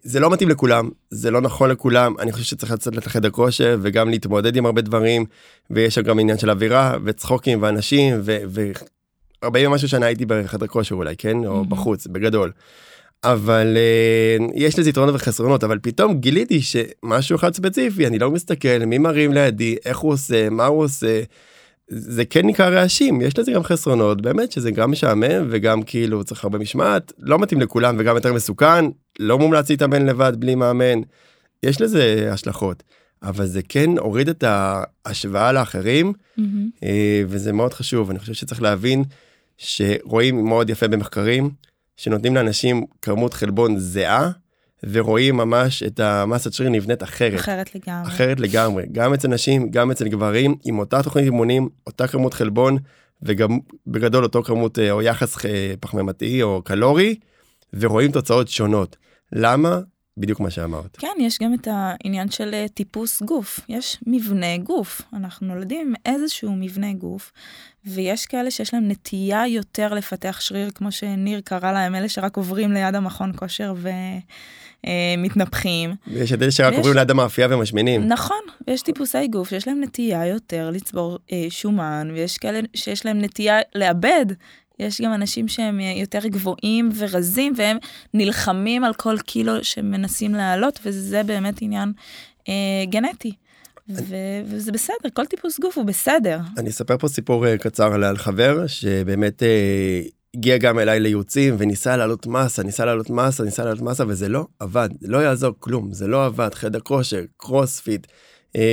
זה לא מתאים לכולם, זה לא נכון לכולם, אני חושב שצריך לצאת לחדר הכושר, וגם להתמודד עם הרבה דברים, ויש גם עניין של אווירה, וצחוקים, ואנשים, הרבה משהו שנה הייתי בחדר כושר אולי, כן? או בחוץ, בגדול. אבל יש לזה יתרונות וחסרונות, אבל פתאום גיליתי שמשהו אחד ספציפי, אני לא מסתכל, מי מרים לידי, איך הוא עושה, מה הוא עושה, זה כן נקרא רעשים, יש לזה גם חסרונות, באמת שזה גם משעמם, וגם כאילו צריך הרבה משמעת, לא מתאים לכולם, וגם יותר מסוכן, לא מומלץ להתאמן לבד בלי מאמן, יש לזה השלכות, אבל זה כן הוריד את ההשוואה לאחרים, וזה מאוד חשוב, אני חושב שצריך להבין, שרואים מאוד יפה במחקרים, שנותנים לאנשים כמות חלבון זהה, ורואים ממש את המסת שריר נבנית אחרת. אחרת לגמרי. גם אצל נשים, גם אצל גברים, עם אותה תוכנית אימונים, אותה כמות חלבון, וגם בגדול אותו כמות או יחס פחמימתי או קלורי, ורואים תוצאות שונות. למה? בדיוק מה שאמרת. כן, יש גם את העניין של טיפוס גוף. יש מבנה גוף. אנחנו נולדים עם איזשהו מבנה גוף, ויש כאלה שיש להם נטייה יותר לפתח שריר, כמו שניר קרא להם, אלה שרק עוברים ליד המכון כושר ומתנפחים. ויש את אלה שרק עוברים ליד המאפייה ומשמינים. נכון, ויש טיפוסי גוף שיש להם נטייה יותר לצבור שומן, ויש כאלה שיש להם נטייה לאבד. יש גם אנשים שהם יותר גבוהים ורזים, והם נלחמים על כל קילו שמנסים לעלות, וזה באמת עניין גנטי. וזה בסדר, כל טיפוס גוף הוא בסדר. אני אספר פה סיפור קצר על חבר, שבאמת הגיע גם אליי לייעוצים, וניסה לעלות מסה, וזה לא עבד, לא יעזור כלום, זה לא עבד, חדר כושר, קרוספיט,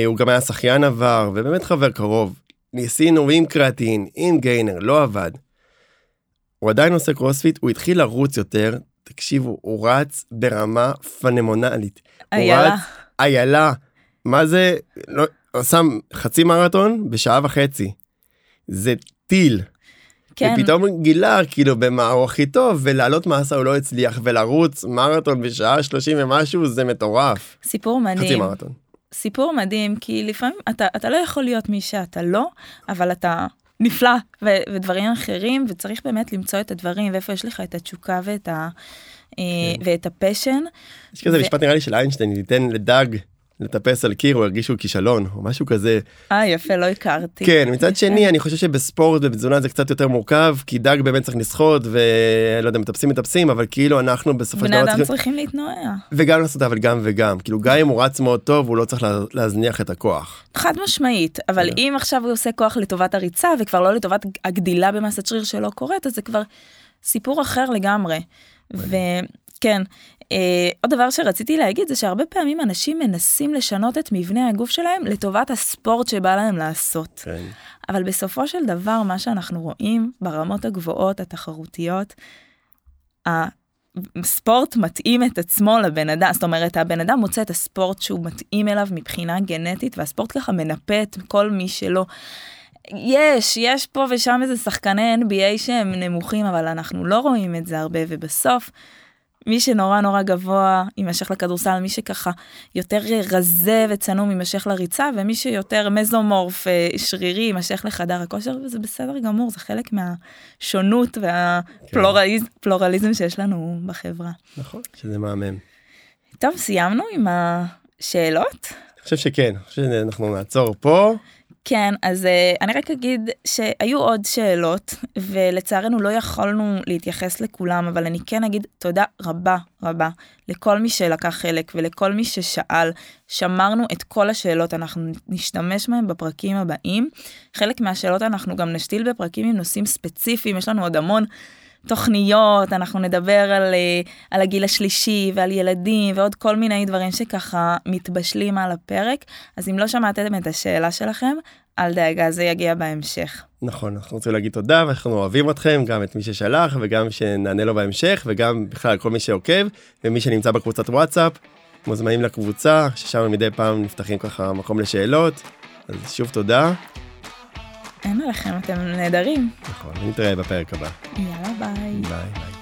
הוא גם היה שחיין עבר, ובאמת חבר קרוב, ניסינו עם קרטין, עם גיינר, לא עבד. הוא עדיין עושה קרוספיט, הוא התחיל לרוץ יותר, תקשיבו, הוא רץ ברמה פנומנלית. איילה. מה זה? הוא שם חצי מרתון בשעה וחצי. זה טיל. כן. ופתאום גילה, כאילו, במה הוא הכי טוב, ולעלות מעשה הוא לא הצליח, ולרוץ מרתון בשעה 30 ומשהו, זה מטורף. סיפור מדהים. חצי מרתון. סיפור מדהים, כי לפעמים אתה לא יכול להיות מי שאתה לא, אבל אתה... נפלא, ודברים אחרים, וצריך באמת למצוא את הדברים, ואיפה יש לך את התשוקה ואת, ואת הפשן. יש כזה משפט נראה לי של איינשטיין, ניתן לדג לטפס על קיר, או הרגישו כישלון, או משהו כזה. יפה, לא הכרתי. כן, מצד שני, אני חושב שבספורט ובתזונה זה קצת יותר מורכב, כי דג באמת צריך לסחוט, ולא יודע, מטפסים, אבל כאילו אנחנו בסופו של דבר... בני אדם צריכים להתנועע. וגם לעשות, אבל גם וגם. כאילו, גם אם הוא רץ מאוד טוב, הוא לא צריך להזניח את הכוח. חד משמעית, אבל אם עכשיו הוא עושה כוח לטובת הריצה, וכבר לא לטובת הגדילה במסת שריר שלא קורית, אז זה כבר סיפור אחר לגמרי. כן. עוד דבר שרציתי להגיד זה שהרבה פעמים אנשים מנסים לשנות את מבנה הגוף שלהם לטובת הספורט שבא להם לעשות. כן. אבל בסופו של דבר, מה שאנחנו רואים ברמות הגבוהות, התחרותיות, הספורט מתאים את עצמו לבן אדם, זאת אומרת, הבן אדם מוצא את הספורט שהוא מתאים אליו מבחינה גנטית, והספורט ככה מנפה את כל מי שלא. יש פה ושם איזה שחקני NBA שהם נמוכים, אבל אנחנו לא רואים את זה הרבה, ובסוף, מי שנורא נורא גבוה, יימשך לכדורסל, מי שככה יותר רזה וצנום, יימשך לריצה, ומי שיותר מזומורף, שרירי, יימשך לחדר הכושר, וזה בסדר גמור, זה חלק מהשונות והפלורליזם שיש לנו בחברה. נכון, שזה מהמם. טוב, סיימנו עם השאלות? אני חושב שכן, אני חושב שאנחנו נעצור פה. כן, אז אני רק אגיד שהיו עוד שאלות, ולצערנו לא יכולנו להתייחס לכולם, אבל אני כן אגיד תודה רבה רבה לכל מי שלקח חלק ולכל מי ששאל. שמרנו את כל השאלות, אנחנו נשתמש מהם בפרקים הבאים. חלק מהשאלות אנחנו גם נשתיל בפרקים עם נושאים ספציפיים, יש לנו עוד המון תוכניות, אנחנו נדבר על הגיל השלישי ועל ילדים ועוד כל מיני דברים שככה מתבשלים על הפרק. אז אם לא שמעתם את השאלה שלכם, אל דאגה, זה יגיע בהמשך. נכון, אנחנו רוצים להגיד תודה, ואנחנו אוהבים אתכם, גם את מי ששלח וגם שנענה לו בהמשך, וגם בכלל כל מי שעוקב ומי שנמצא בקבוצת וואטסאפ, מוזמנים לקבוצה, ששם מדי פעם נפתחים ככה מקום לשאלות. אז שוב תודה. אין עליכם, אתם נהדרים. נכון, נתראה בפרק הבא. יאללה, ביי. ביי, ביי.